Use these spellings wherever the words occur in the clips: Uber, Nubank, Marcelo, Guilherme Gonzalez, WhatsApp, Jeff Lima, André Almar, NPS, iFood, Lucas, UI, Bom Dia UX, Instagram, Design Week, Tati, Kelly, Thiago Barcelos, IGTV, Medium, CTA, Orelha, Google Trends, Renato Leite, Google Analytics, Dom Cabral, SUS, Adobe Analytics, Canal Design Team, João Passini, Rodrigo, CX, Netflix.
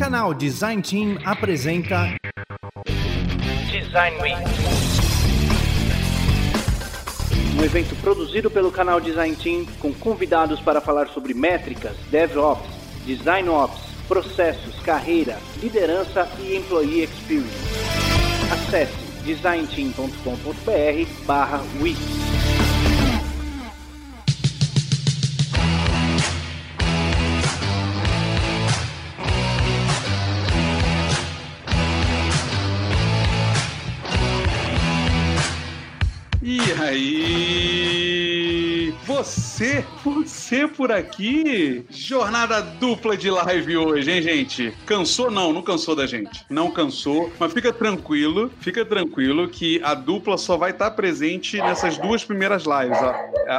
Canal Design Team apresenta Design Week, um evento produzido pelo Canal Design Team com convidados para falar sobre métricas, DevOps, DesignOps, processos, carreira, liderança e Employee Experience. Acesse designteam.com.br/week. Você por aqui, jornada dupla de live hoje, hein, gente? Cansou? Não cansou da gente. Não cansou, mas fica tranquilo que a dupla só vai estar presente nessas duas primeiras lives,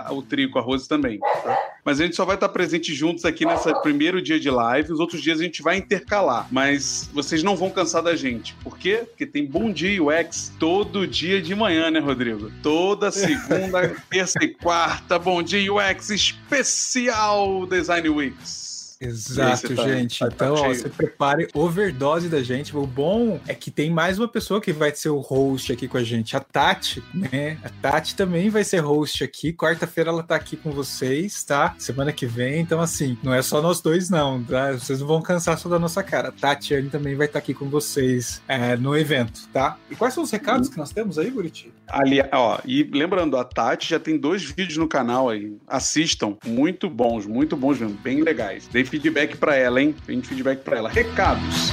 o trio com a Rose também, tá? Mas a gente só vai estar presente juntos aqui nesse primeiro dia de live. Os outros dias a gente vai intercalar, mas vocês não vão cansar da gente. Por quê? Porque tem Bom Dia UX todo dia de manhã, né, Rodrigo? Toda segunda, terça e quarta, Bom Dia UX especial Design Weeks. Exato, tá, gente. Então, ó, você prepare overdose da gente. O bom é que tem mais uma pessoa que vai ser o host aqui com a gente. A Tati, né? A Tati também vai ser host aqui. Quarta-feira ela tá aqui com vocês, tá? Semana que vem. Então, assim, não é só nós dois, não, tá? Vocês não vão cansar só da nossa cara. A Tati também vai estar aqui com vocês no evento, tá? E quais são os recados que nós temos aí, Buriti? Ali, ó, e lembrando, a Tati já tem 2 vídeos no canal aí. Assistam. Muito bons mesmo. Bem legais. Dei feedback pra ela, hein? Tem feedback pra ela. Recados.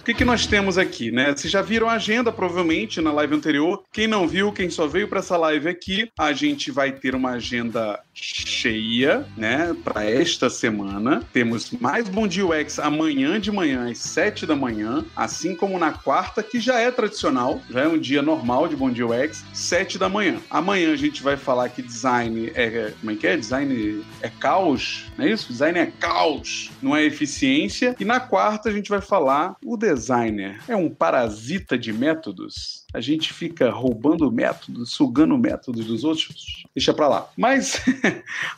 O que nós temos aqui, né? Vocês já viram a agenda, provavelmente, na live anterior. Quem não viu, quem só veio para essa live aqui, a gente vai ter uma agenda cheia, né? Para esta semana. Temos mais Bom Dia UX amanhã de manhã, às 7 da manhã, assim como na quarta, que já é tradicional, já é um dia normal de Bom Dia UX, 7 da manhã. Amanhã a gente vai falar que design é... Como é que é? Design é caos, não é isso? Design é caos, não é eficiência. E na quarta a gente vai falar o designer é um parasita de métodos. A gente fica roubando métodos, sugando métodos dos outros. Deixa pra lá. Mas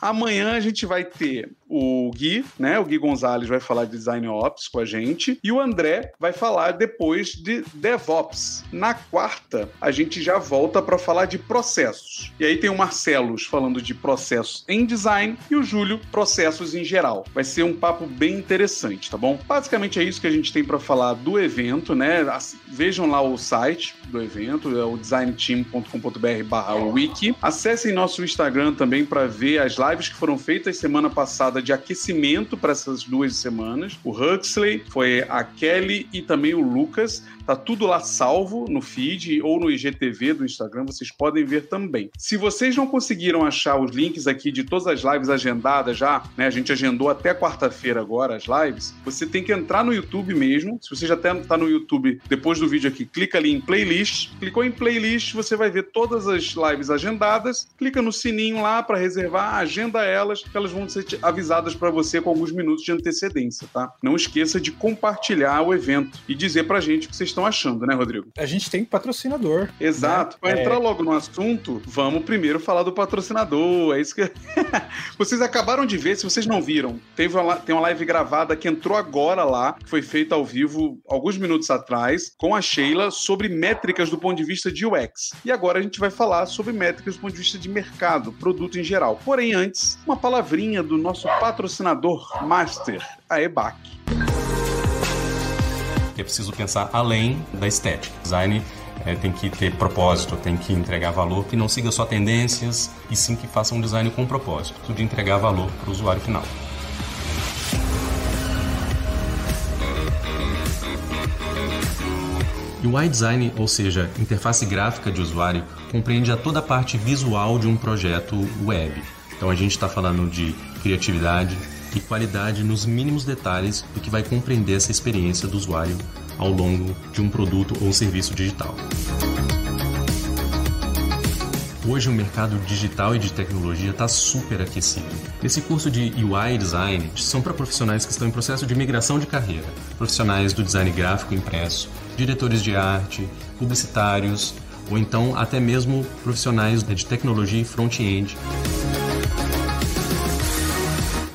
amanhã a gente vai ter o Gui, né? O Gui Gonzalez vai falar de Design Ops com a gente. E o André vai falar depois de DevOps. Na quarta, a gente já volta pra falar de processos. E aí tem o Marcelo falando de processos em design e o Júlio, processos em geral. Vai ser um papo bem interessante, tá bom? Basicamente é isso que a gente tem pra falar do evento, né? Vejam lá o site do evento, é o designteam.com.br/wiki. Acessem nosso Instagram também para ver as lives que foram feitas semana passada de aquecimento para essas 2 semanas. O Huxley, foi a Kelly e também o Lucas. Tá tudo lá salvo no feed ou no IGTV do Instagram, vocês podem ver também. Se vocês não conseguiram achar os links aqui de todas as lives agendadas já, né? A gente agendou até quarta-feira agora as lives. Você tem que entrar no YouTube mesmo. Se você já tá no YouTube, depois do vídeo aqui, clica ali em playlist. Clicou em playlist, você vai ver todas as lives agendadas. Clica no sininho lá para reservar, agenda elas, que elas vão ser avisadas para você com alguns minutos de antecedência, tá? Não esqueça de compartilhar o evento e dizer pra gente o que vocês estão achando, né, Rodrigo? A gente tem patrocinador. Exato. Né? Para entrar logo no assunto, vamos primeiro falar do patrocinador. É isso que... Vocês acabaram de ver, se vocês não viram, tem uma live gravada que entrou agora lá, que foi feita ao vivo alguns minutos atrás, com a Sheila, sobre métricas do ponto de vista de UX. E agora a gente vai falar sobre métricas do ponto de vista de mercado, produto em geral. Porém, antes, uma palavrinha do nosso patrocinador master, a EBAC. É preciso pensar além da estética. Design tem que ter propósito, tem que entregar valor, que não siga só tendências, e sim que faça um design com propósito de entregar valor para o usuário final. UI Design, ou seja, interface gráfica de usuário, compreende a toda a parte visual de um projeto web. Então a gente está falando de criatividade e qualidade nos mínimos detalhes do que vai compreender essa experiência do usuário ao longo de um produto ou um serviço digital. Hoje o mercado digital e de tecnologia está super aquecido. Esse curso de UI Design são para profissionais que estão em processo de migração de carreira, profissionais do design gráfico impresso, diretores de arte, publicitários ou então até mesmo profissionais de tecnologia e front-end.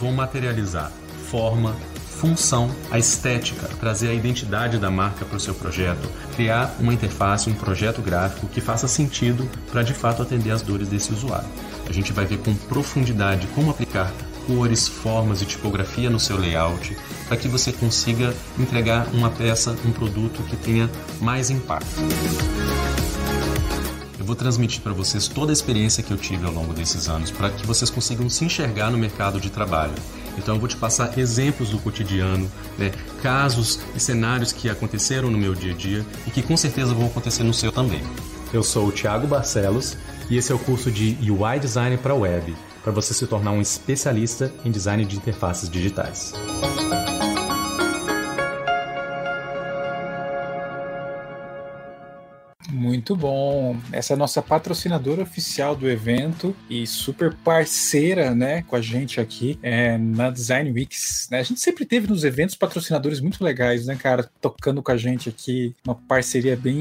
Vão materializar forma, função, a estética, trazer a identidade da marca para o seu projeto, criar uma interface, um projeto gráfico que faça sentido para de fato atender às dores desse usuário. A gente vai ver com profundidade como aplicar cores, formas e tipografia no seu layout para que você consiga entregar uma peça, um produto que tenha mais impacto. Vou transmitir para vocês toda a experiência que eu tive ao longo desses anos para que vocês consigam se enxergar no mercado de trabalho. Então eu vou te passar exemplos do cotidiano, casos e cenários que aconteceram no meu dia a dia e que com certeza vão acontecer no seu também. Eu sou o Thiago Barcelos e esse é o curso de UI Design para Web, para você se tornar um especialista em design de interfaces digitais. Muito bom. Essa é a nossa patrocinadora oficial do evento e super parceira, com a gente aqui na Design Weeks, A gente sempre teve nos eventos patrocinadores muito legais, tocando com a gente aqui, uma parceria bem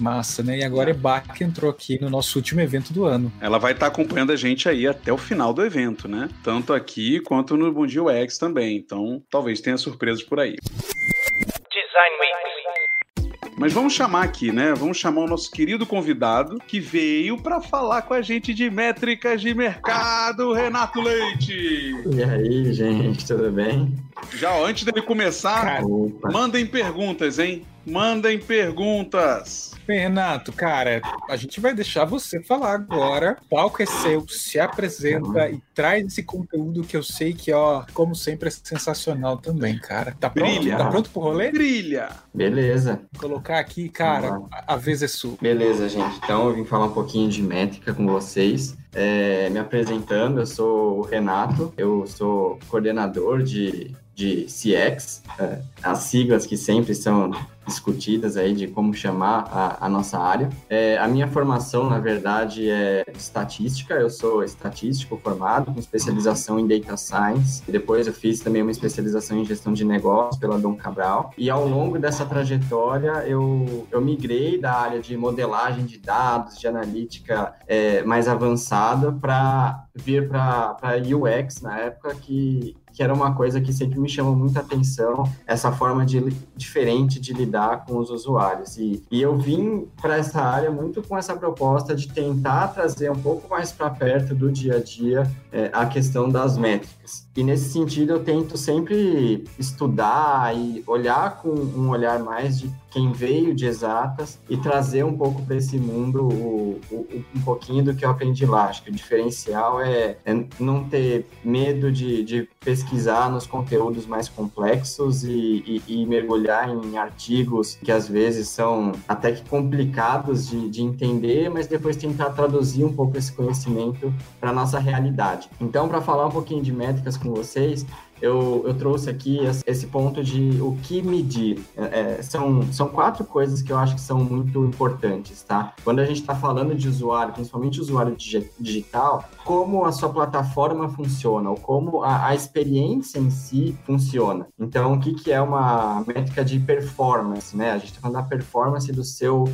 massa, E agora a EBAC entrou aqui no nosso último evento do ano. Ela vai estar acompanhando a gente aí até o final do evento, Tanto aqui quanto no Bom Dia UX também. Então, talvez tenha surpresas por aí. Design Week. Mas vamos chamar aqui, Vamos chamar o nosso querido convidado que veio para falar com a gente de métricas de mercado, Renato Leite. E aí, gente, tudo bem? Já, antes dele começar, mandem perguntas, hein? Mandem perguntas. Renato, a gente vai deixar você falar agora. O palco é seu, se apresenta e traz esse conteúdo que eu sei que, como sempre, é sensacional também, Tá pronto? Brilha. Tá pronto pro rolê? Brilha. Beleza. Vou colocar aqui, a vez é sua. Beleza, gente. Então, eu vim falar um pouquinho de métrica com vocês. Me apresentando, eu sou o Renato, eu sou coordenador de CX, as siglas que sempre são discutidas aí de como chamar a nossa área. A minha formação, na verdade, é estatística. Eu sou estatístico formado, com especialização em Data Science. Depois eu fiz também uma especialização em Gestão de Negócios pela Dom Cabral. E ao longo dessa trajetória, eu migrei da área de modelagem de dados, de analítica mais avançada, para vir para UX, na época que era uma coisa que sempre me chamou muita atenção, essa forma diferente de lidar com os usuários. E eu vim para essa área muito com essa proposta de tentar trazer um pouco mais para perto do dia a dia a questão das métricas. E nesse sentido, eu tento sempre estudar e olhar com um olhar mais de quem veio de exatas e trazer um pouco para esse mundo um pouquinho do que eu aprendi lá. Acho que o diferencial é não ter medo de pesquisar nos conteúdos mais complexos e mergulhar em artigos que às vezes são até que complicados de entender, mas depois tentar traduzir um pouco esse conhecimento para a nossa realidade. Então, para falar um pouquinho de métricas com vocês, eu trouxe aqui esse ponto de o que medir. São quatro coisas que eu acho que são muito importantes, Quando a gente está falando de usuário, principalmente usuário digital, como a sua plataforma funciona, ou como a experiência em si funciona. Então, o que é uma métrica de performance, A gente está falando da performance do seu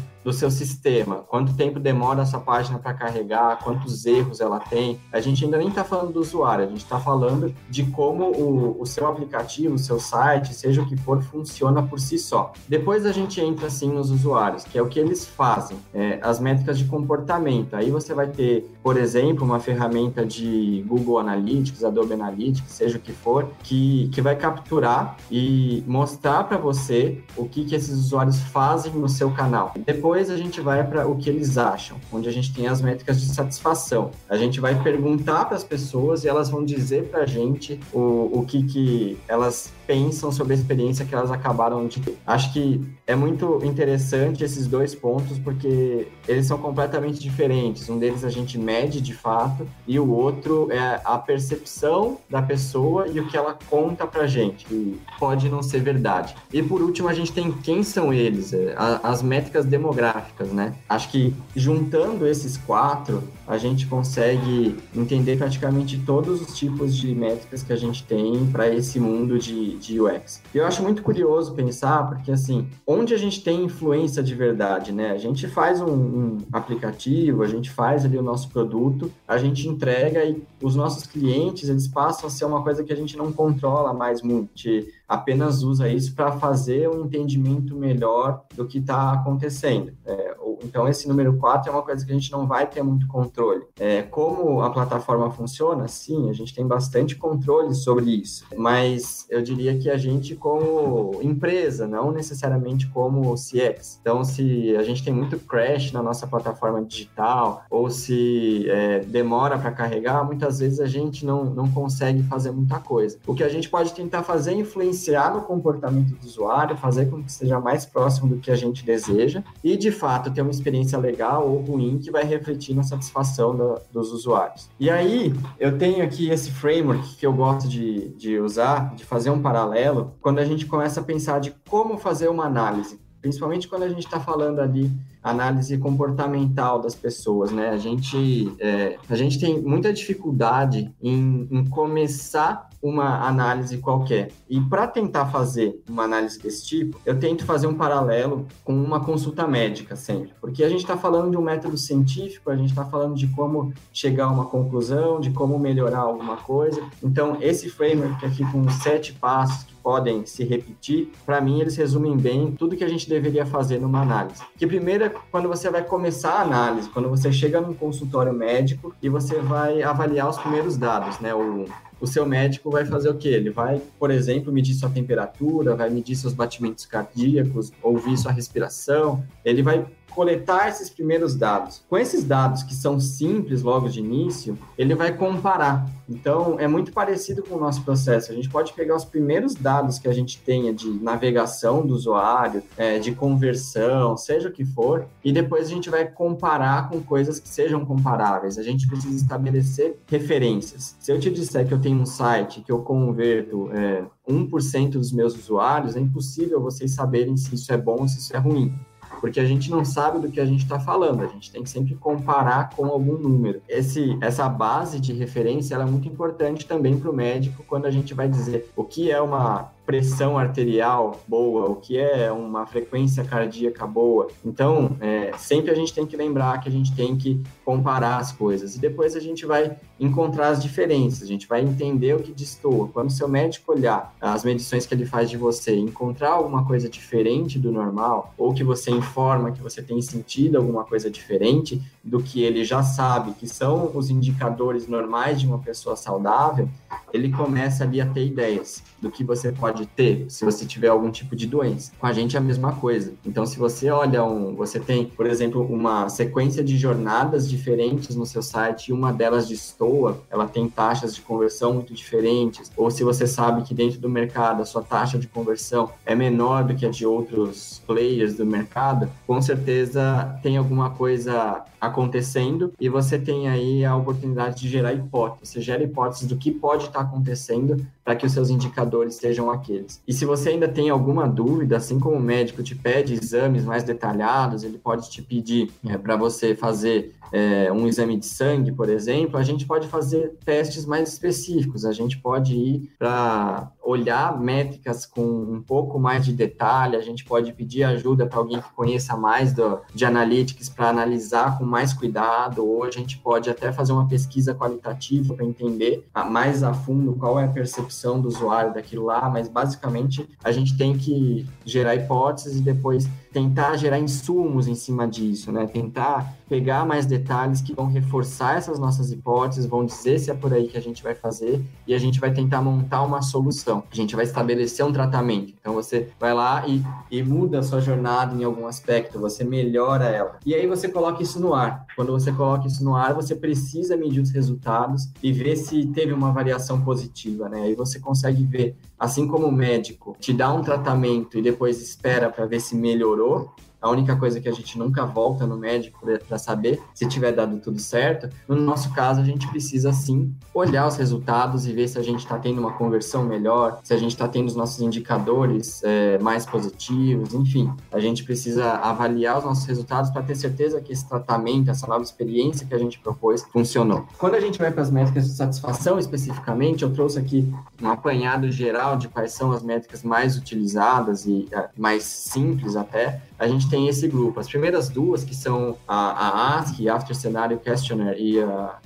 sistema. Quanto tempo demora essa página para carregar, quantos erros ela tem. A gente ainda nem está falando do usuário, a gente está falando de como o seu aplicativo, o seu site, seja o que for, funciona por si só. Depois a gente entra, assim, nos usuários, que é o que eles fazem, as métricas de comportamento. Aí você vai ter, por exemplo, uma ferramenta de Google Analytics, Adobe Analytics, seja o que for, que vai capturar e mostrar para você o que esses usuários fazem no seu canal. Depois a gente vai para o que eles acham, onde a gente tem as métricas de satisfação. A gente vai perguntar para as pessoas e elas vão dizer para a gente o que elas pensam sobre a experiência que elas acabaram de ter. Acho que é muito interessante esses dois pontos, porque eles são completamente diferentes. Um deles a gente mede de fato, e o outro é a percepção da pessoa e o que ela conta pra gente, que pode não ser verdade. E por último, a gente tem quem são eles, as métricas demográficas, Acho que juntando esses quatro, a gente consegue entender praticamente todos os tipos de métricas que a gente tem para esse mundo de UX. E eu acho muito curioso pensar, porque assim, onde a gente tem influência de verdade, né? A gente faz um aplicativo, a gente faz ali o nosso produto, a gente entrega e os nossos clientes, eles passam a ser uma coisa que a gente não controla mais muito, apenas usa isso para fazer um entendimento melhor do que está acontecendo. Então, esse número 4 é uma coisa que a gente não vai ter muito controle. Como a plataforma funciona, sim, a gente tem bastante controle sobre isso, mas eu diria que a gente como empresa, não necessariamente como CX. Então, se a gente tem muito crash na nossa plataforma digital ou se demora para carregar, muitas vezes a gente não consegue fazer muita coisa. O que a gente pode tentar fazer é influenciar no comportamento do usuário, fazer com que seja mais próximo do que a gente deseja e, de fato, ter uma experiência legal ou ruim que vai refletir na satisfação dos usuários. E aí, eu tenho aqui esse framework que eu gosto de usar, de fazer um paralelo, quando a gente começa a pensar de como fazer uma análise, principalmente quando a gente está falando ali análise comportamental das pessoas, né? A gente tem muita dificuldade em começar uma análise qualquer. E para tentar fazer uma análise desse tipo, eu tento fazer um paralelo com uma consulta médica sempre, porque a gente está falando de um método científico, a gente está falando de como chegar a uma conclusão, de como melhorar alguma coisa. Então, esse framework aqui com 7 passos que podem se repetir, para mim, eles resumem bem tudo que a gente deveria fazer numa análise. Que primeiro é quando você vai começar a análise, quando você chega num consultório médico e você vai avaliar os primeiros dados, né? O seu médico vai fazer o quê? Ele vai, por exemplo, medir sua temperatura, vai medir seus batimentos cardíacos, ouvir sua respiração. Ele vai coletar esses primeiros dados. Com esses dados que são simples logo de início, ele vai comparar. Então, é muito parecido com o nosso processo. A gente pode pegar os primeiros dados que a gente tenha de navegação do usuário, de conversão, seja o que for, e depois a gente vai comparar com coisas que sejam comparáveis. A gente precisa estabelecer referências. Se eu te disser que eu tenho um site que eu converto 1% dos meus usuários, é impossível vocês saberem se isso é bom ou se isso é ruim, porque a gente não sabe do que a gente está falando, a gente tem que sempre comparar com algum número. Essa base de referência ela é muito importante também para o médico quando a gente vai dizer o que é uma pressão arterial boa, o que é uma frequência cardíaca boa. Então, sempre a gente tem que lembrar que a gente tem que comparar as coisas e depois a gente vai encontrar as diferenças, a gente vai entender o que destoa. Quando o seu médico olhar as medições que ele faz de você e encontrar alguma coisa diferente do normal ou que você informa que você tem sentido alguma coisa diferente do que ele já sabe, que são os indicadores normais de uma pessoa saudável, ele começa ali a ter ideias do que você pode ter, se você tiver algum tipo de doença. Com a gente é a mesma coisa. Então, se você olha você tem, por exemplo, uma sequência de jornadas diferentes no seu site e uma delas destoa, ela tem taxas de conversão muito diferentes, ou se você sabe que dentro do mercado a sua taxa de conversão é menor do que a de outros players do mercado, com certeza tem alguma coisa acontecendo e você tem aí a oportunidade de gerar hipóteses. Você gera hipóteses do que pode estar acontecendo para que os seus indicadores sejam aqueles. E se você ainda tem alguma dúvida, assim como o médico te pede exames mais detalhados, ele pode te pedir para você fazer um exame de sangue, por exemplo, a gente pode fazer testes mais específicos, a gente pode ir para olhar métricas com um pouco mais de detalhe, a gente pode pedir ajuda para alguém que conheça mais de Analytics para analisar com mais cuidado, ou a gente pode até fazer uma pesquisa qualitativa para entender mais a fundo qual é a percepção do usuário daquilo lá, mas basicamente a gente tem que gerar hipóteses e depois tentar gerar insumos em cima disso, né? Tentar pegar mais detalhes que vão reforçar essas nossas hipóteses, vão dizer se é por aí que a gente vai fazer e a gente vai tentar montar uma solução. A gente vai estabelecer um tratamento. Então, você vai lá e muda a sua jornada em algum aspecto, você melhora ela. E aí você coloca isso no ar. Quando você coloca isso no ar, você precisa medir os resultados e ver se teve uma variação positiva, né? Aí você consegue ver, assim como o médico te dá um tratamento e depois espera para ver se melhorou, A única coisa que a gente nunca volta no médico para saber se tiver dado tudo certo, no nosso caso a gente precisa sim olhar os resultados e ver se a gente está tendo uma conversão melhor, se a gente está tendo os nossos indicadores mais positivos, enfim. A gente precisa avaliar os nossos resultados para ter certeza que esse tratamento, essa nova experiência que a gente propôs funcionou. Quando a gente vai para as métricas de satisfação especificamente, eu trouxe aqui um apanhado geral de quais são as métricas mais utilizadas e mais simples até. A gente tem esse grupo. As primeiras duas, que são a ASC, After Scenario Questionnaire,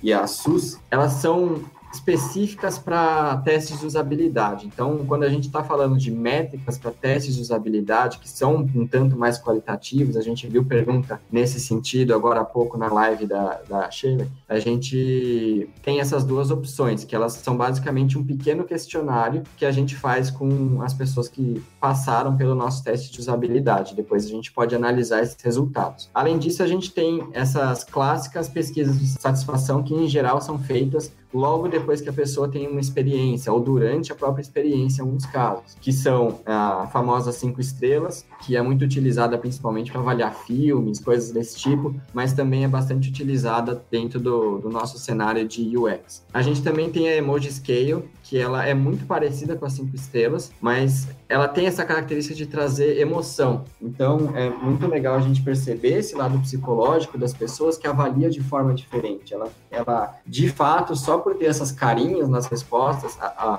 e a SUS, elas são específicas para testes de usabilidade. Então, quando a gente está falando de métricas para testes de usabilidade, que são um tanto mais qualitativos, a gente viu pergunta nesse sentido agora há pouco na live da Sheila, a gente tem essas duas opções, que elas são basicamente um pequeno questionário que a gente faz com as pessoas que passaram pelo nosso teste de usabilidade. Depois a gente pode analisar esses resultados. Além disso, a gente tem essas clássicas pesquisas de satisfação que, em geral, são feitas logo depois que a pessoa tem uma experiência ou durante a própria experiência em alguns casos, que são a famosa 5 estrelas, que é muito utilizada principalmente para avaliar filmes, coisas desse tipo, mas também é bastante utilizada dentro do nosso cenário de UX. A gente também tem a Emoji Scale, que ela é muito parecida com as 5 estrelas, mas ela tem essa característica de trazer emoção. Então, é muito legal a gente perceber esse lado psicológico das pessoas que avalia de forma diferente. Ela de fato, só por ter essas carinhas nas respostas,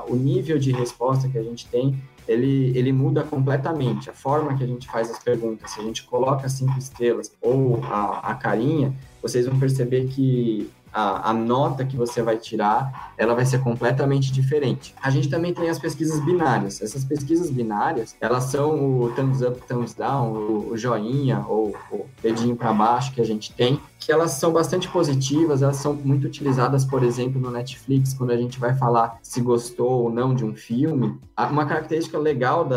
o nível de resposta que a gente tem, ele muda completamente. A forma que a gente faz as perguntas, se a gente coloca 5 estrelas ou a carinha, vocês vão perceber que a nota que você vai tirar, ela vai ser completamente diferente. A gente também tem as pesquisas binárias. Essas pesquisas binárias, elas são o thumbs up, thumbs down, o joinha ou o dedinho para baixo que a gente tem, que elas são bastante positivas, elas são muito utilizadas, por exemplo, no Netflix, quando a gente vai falar se gostou ou não de um filme. Uma característica legal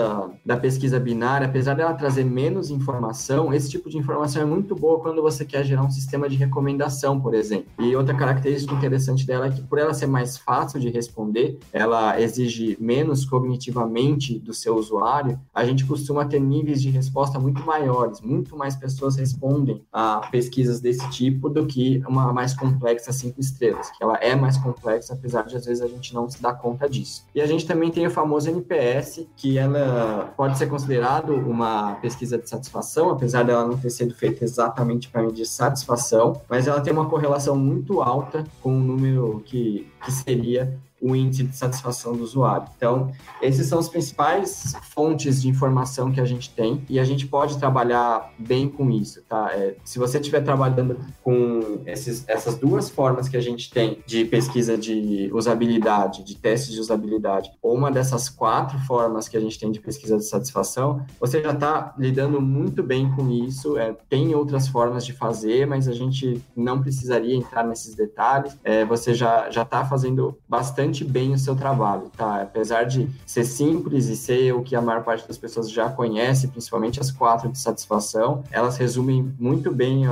da pesquisa binária, apesar dela trazer menos informação, esse tipo de informação é muito boa quando você quer gerar um sistema de recomendação, por exemplo. E outra característica interessante dela é que, por ela ser mais fácil de responder, ela exige menos cognitivamente do seu usuário, a gente costuma ter níveis de resposta muito maiores, muito mais pessoas respondem a pesquisas desse tipo do que uma mais complexa 5 estrelas, que ela é mais complexa, apesar de às vezes a gente não se dar conta disso. E a gente também tem o famoso NPS, que ela pode ser considerado uma pesquisa de satisfação, apesar dela não ter sido feita exatamente para medir satisfação, mas ela tem uma correlação muito alta com o número que seria o índice de satisfação do usuário. Então, esses são as principais fontes de informação que a gente tem e a gente pode trabalhar bem com isso, tá? Se você estiver trabalhando com essas duas formas que a gente tem de pesquisa de usabilidade, de testes de usabilidade, ou uma dessas 4 formas que a gente tem de pesquisa de satisfação, você já está lidando muito bem com isso. Tem outras formas de fazer, mas a gente não precisaria entrar nesses detalhes. Você já está fazendo bastante bem o seu trabalho, tá? Apesar de ser simples e ser o que a maior parte das pessoas já conhece, principalmente as 4 de satisfação, elas resumem muito bem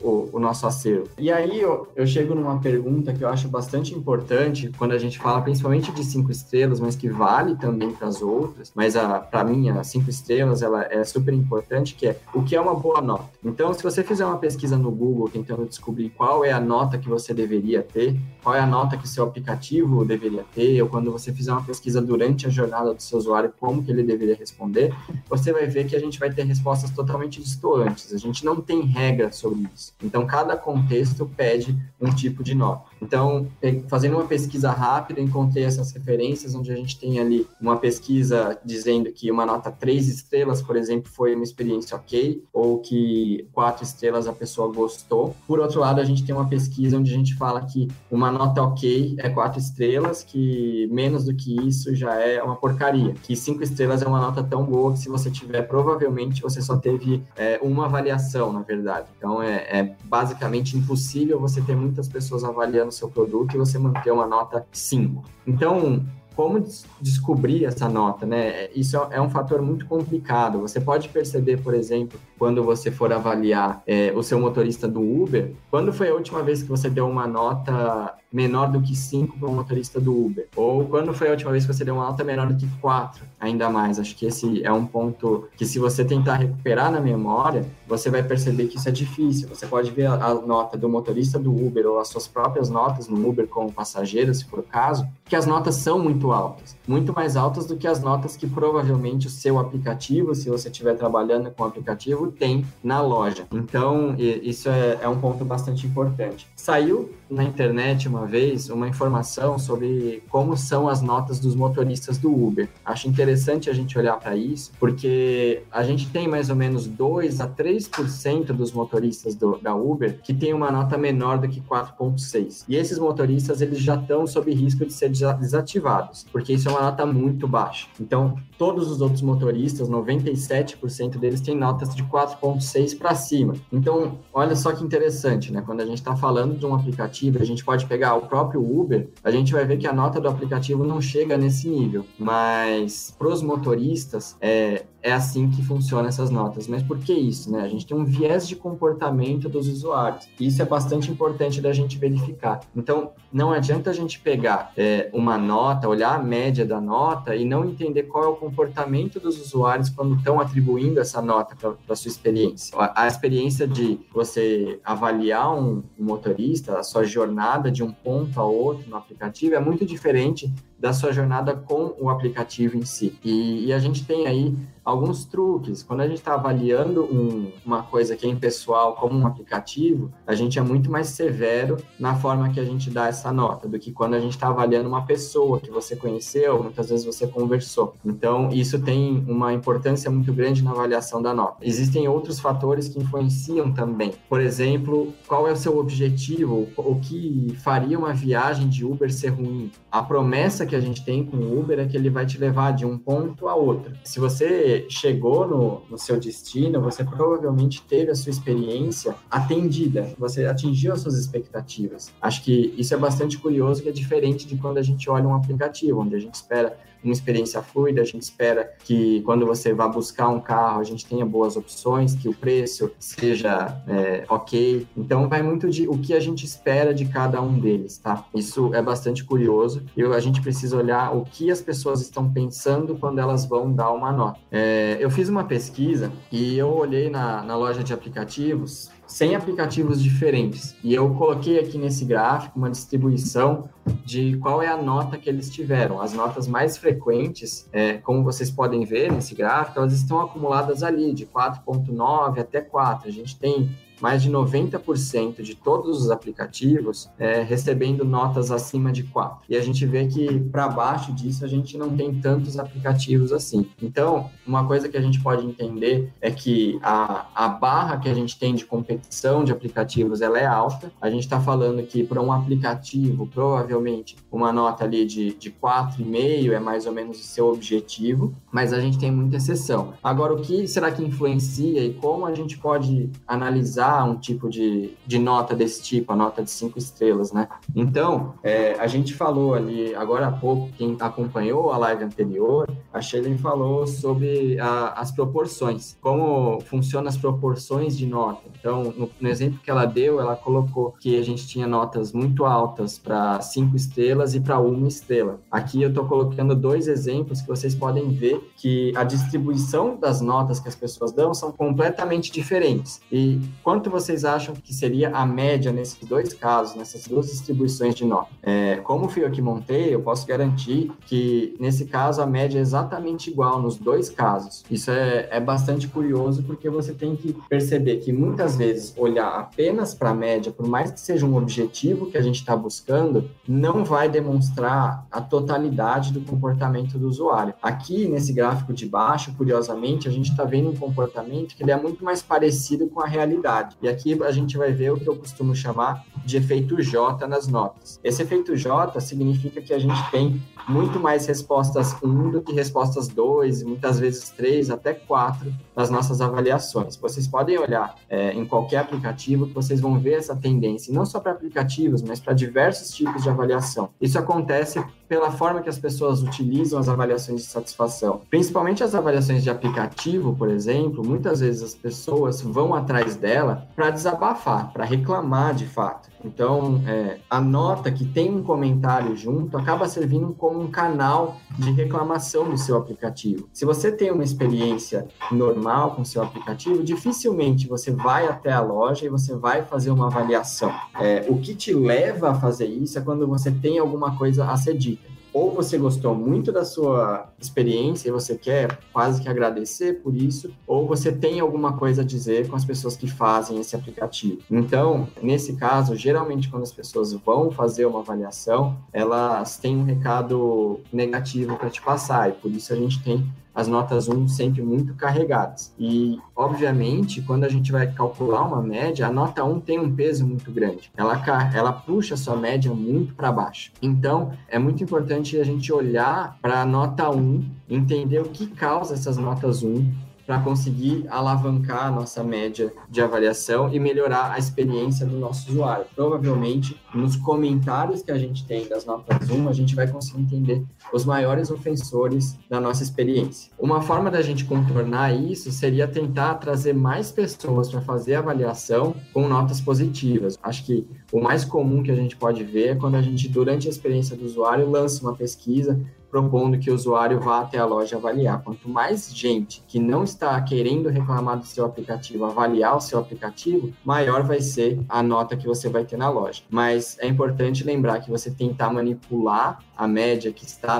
o nosso acervo. E aí eu chego numa pergunta que eu acho bastante importante quando a gente fala principalmente de 5 estrelas, mas que vale também para as outras, mas para mim a 5 estrelas ela é super importante, que é o que é uma boa nota. Então, se você fizer uma pesquisa no Google tentando descobrir qual é a nota que você deveria ter, qual é a nota que o seu aplicativo deveria ter, ou quando você fizer uma pesquisa durante a jornada do seu usuário, como que ele deveria responder, você vai ver que a gente vai ter respostas totalmente distantes. A gente não tem regra sobre isso. Então, cada contexto pede um tipo de nota. Então, fazendo uma pesquisa rápida, encontrei essas referências onde a gente tem ali uma pesquisa dizendo que uma nota 3 estrelas, por exemplo, foi uma experiência ok, ou que 4 estrelas a pessoa gostou. Por outro lado, a gente tem uma pesquisa onde a gente fala que uma nota ok é 4 estrelas, que menos do que isso já é uma porcaria, que 5 estrelas é uma nota tão boa que, se você tiver, provavelmente você só teve uma avaliação, na verdade. Então, é basicamente impossível você ter muitas pessoas avaliando seu produto e você manter uma nota 5. Então, como descobrir essa nota, né? Isso é um fator muito complicado. Você pode perceber, por exemplo, quando você for avaliar o seu motorista do Uber, quando foi a última vez que você deu uma nota menor do que 5 para o motorista do Uber. Ou quando foi a última vez que você deu uma alta menor do que 4, ainda mais. Acho que esse é um ponto que, se você tentar recuperar na memória, você vai perceber que isso é difícil. Você pode ver a nota do motorista do Uber ou as suas próprias notas no Uber como passageiro, se for o caso, que as notas são muito altas. Muito mais altas do que as notas que provavelmente o seu aplicativo, se você estiver trabalhando com o aplicativo, tem na loja. Então, isso é um ponto bastante importante. Saiu na internet uma vez uma informação sobre como são as notas dos motoristas do Uber. Acho interessante a gente olhar para isso, porque a gente tem mais ou menos 2 a 3% dos motoristas da Uber que tem uma nota menor do que 4,6. E esses motoristas, eles já estão sob risco de ser desativados, porque isso é uma nota muito baixa. Então, todos os outros motoristas, 97% deles, têm notas de 4,6 para cima. Então, olha só que interessante, né? Quando a gente está falando de um aplicativo, a gente pode pegar o próprio Uber, a gente vai ver que a nota do aplicativo não chega nesse nível. Mas, para os motoristas, é assim que funcionam essas notas. Mas por que isso, né? A gente tem um viés de comportamento dos usuários. E isso é bastante importante da gente verificar. Então, não adianta a gente pegar uma nota, olhar a média da nota e não entender qual é o comportamento dos usuários quando estão atribuindo essa nota para sua experiência. A experiência de você avaliar um motorista, a sua jornada de um ponto a outro no aplicativo é muito diferente da sua jornada com o aplicativo em si. E a gente tem aí alguns truques. Quando a gente está avaliando uma coisa que é impessoal como um aplicativo, a gente é muito mais severo na forma que a gente dá essa nota do que quando a gente está avaliando uma pessoa que você conheceu, muitas vezes você conversou. Então, isso tem uma importância muito grande na avaliação da nota. Existem outros fatores que influenciam também. Por exemplo, qual é o seu objetivo? O que faria uma viagem de Uber ser ruim? A promessa que a gente tem com o Uber é que ele vai te levar de um ponto a outro. Se você chegou no seu destino, você provavelmente teve a sua experiência atendida, você atingiu as suas expectativas. Acho que isso é bastante curioso, que é diferente de quando a gente olha um aplicativo, onde a gente espera uma experiência fluida, a gente espera que quando você vá buscar um carro, a gente tenha boas opções, que o preço seja ok. Então, vai muito de o que a gente espera de cada um deles, tá? Isso é bastante curioso e a gente precisa olhar o que as pessoas estão pensando quando elas vão dar uma nota. Eu fiz uma pesquisa e eu olhei na loja de aplicativos 100 aplicativos diferentes. E eu coloquei aqui nesse gráfico uma distribuição de qual é a nota que eles tiveram. As notas mais frequentes, como vocês podem ver nesse gráfico, elas estão acumuladas ali, de 4,9 até 4. A gente tem mais de 90% de todos os aplicativos recebendo notas acima de 4. E a gente vê que, para baixo disso, a gente não tem tantos aplicativos assim. Então, uma coisa que a gente pode entender é que a barra que a gente tem de competição de aplicativos, ela é alta. A gente está falando que, para um aplicativo, provavelmente, uma nota ali de 4,5 é mais ou menos o seu objetivo, mas a gente tem muita exceção. Agora, o que será que influencia e como a gente pode analisar um tipo de nota desse tipo, a nota de 5 estrelas, né? Então, a gente falou ali agora há pouco, quem acompanhou a live anterior, a Sheila falou sobre as proporções, como funcionam as proporções de nota. Então, no exemplo que ela deu, ela colocou que a gente tinha notas muito altas para 5 estrelas e para 1 estrela. Aqui eu estou colocando 2 exemplos que vocês podem ver que a distribuição das notas que as pessoas dão são completamente diferentes. E quanto vocês acham que seria a média nesses 2 casos, nessas 2 distribuições de nota? Como fui eu que montei, eu posso garantir que, nesse caso, a média é exatamente igual nos 2 casos. Isso é bastante curioso, porque você tem que perceber que, muitas vezes, olhar apenas para a média, por mais que seja um objetivo que a gente está buscando, não vai demonstrar a totalidade do comportamento do usuário. Aqui, nesse gráfico de baixo, curiosamente, a gente está vendo um comportamento que ele é muito mais parecido com a realidade. E aqui a gente vai ver o que eu costumo chamar de efeito J nas notas. Esse efeito J significa que a gente tem muito mais respostas 1 do que respostas 2, muitas vezes 3, até 4 nas nossas avaliações. Vocês podem olhar em qualquer aplicativo que vocês vão ver essa tendência, não só para aplicativos, mas para diversos tipos de avaliação. Isso acontece pela forma que as pessoas utilizam as avaliações de satisfação. Principalmente as avaliações de aplicativo, por exemplo, muitas vezes as pessoas vão atrás dela para desabafar, para reclamar de fato. Então, a nota que tem um comentário junto acaba servindo como um canal de reclamação do seu aplicativo. Se você tem uma experiência normal com o seu aplicativo, dificilmente você vai até a loja e você vai fazer uma avaliação. O que te leva a fazer isso é quando você tem alguma coisa a ser dita. Ou você gostou muito da sua experiência e você quer quase que agradecer por isso, ou você tem alguma coisa a dizer com as pessoas que fazem esse aplicativo. Então, nesse caso, geralmente quando as pessoas vão fazer uma avaliação, elas têm um recado negativo para te passar, e por isso a gente tem as notas 1 sempre muito carregadas. E, obviamente, quando a gente vai calcular uma média, a nota 1 tem um peso muito grande. Ela puxa a sua média muito para baixo. Então, é muito importante a gente olhar para a nota 1, entender o que causa essas notas 1, para conseguir alavancar a nossa média de avaliação e melhorar a experiência do nosso usuário. Provavelmente, nos comentários que a gente tem das notas 1, a gente vai conseguir entender os maiores ofensores da nossa experiência. Uma forma da gente contornar isso seria tentar trazer mais pessoas para fazer a avaliação com notas positivas. Acho que o mais comum que a gente pode ver é quando a gente, durante a experiência do usuário, lança uma pesquisa propondo que o usuário vá até a loja avaliar. Quanto mais gente que não está querendo reclamar do seu aplicativo, avaliar o seu aplicativo, maior vai ser a nota que você vai ter na loja. Mas é importante lembrar que você tentar manipular a média que está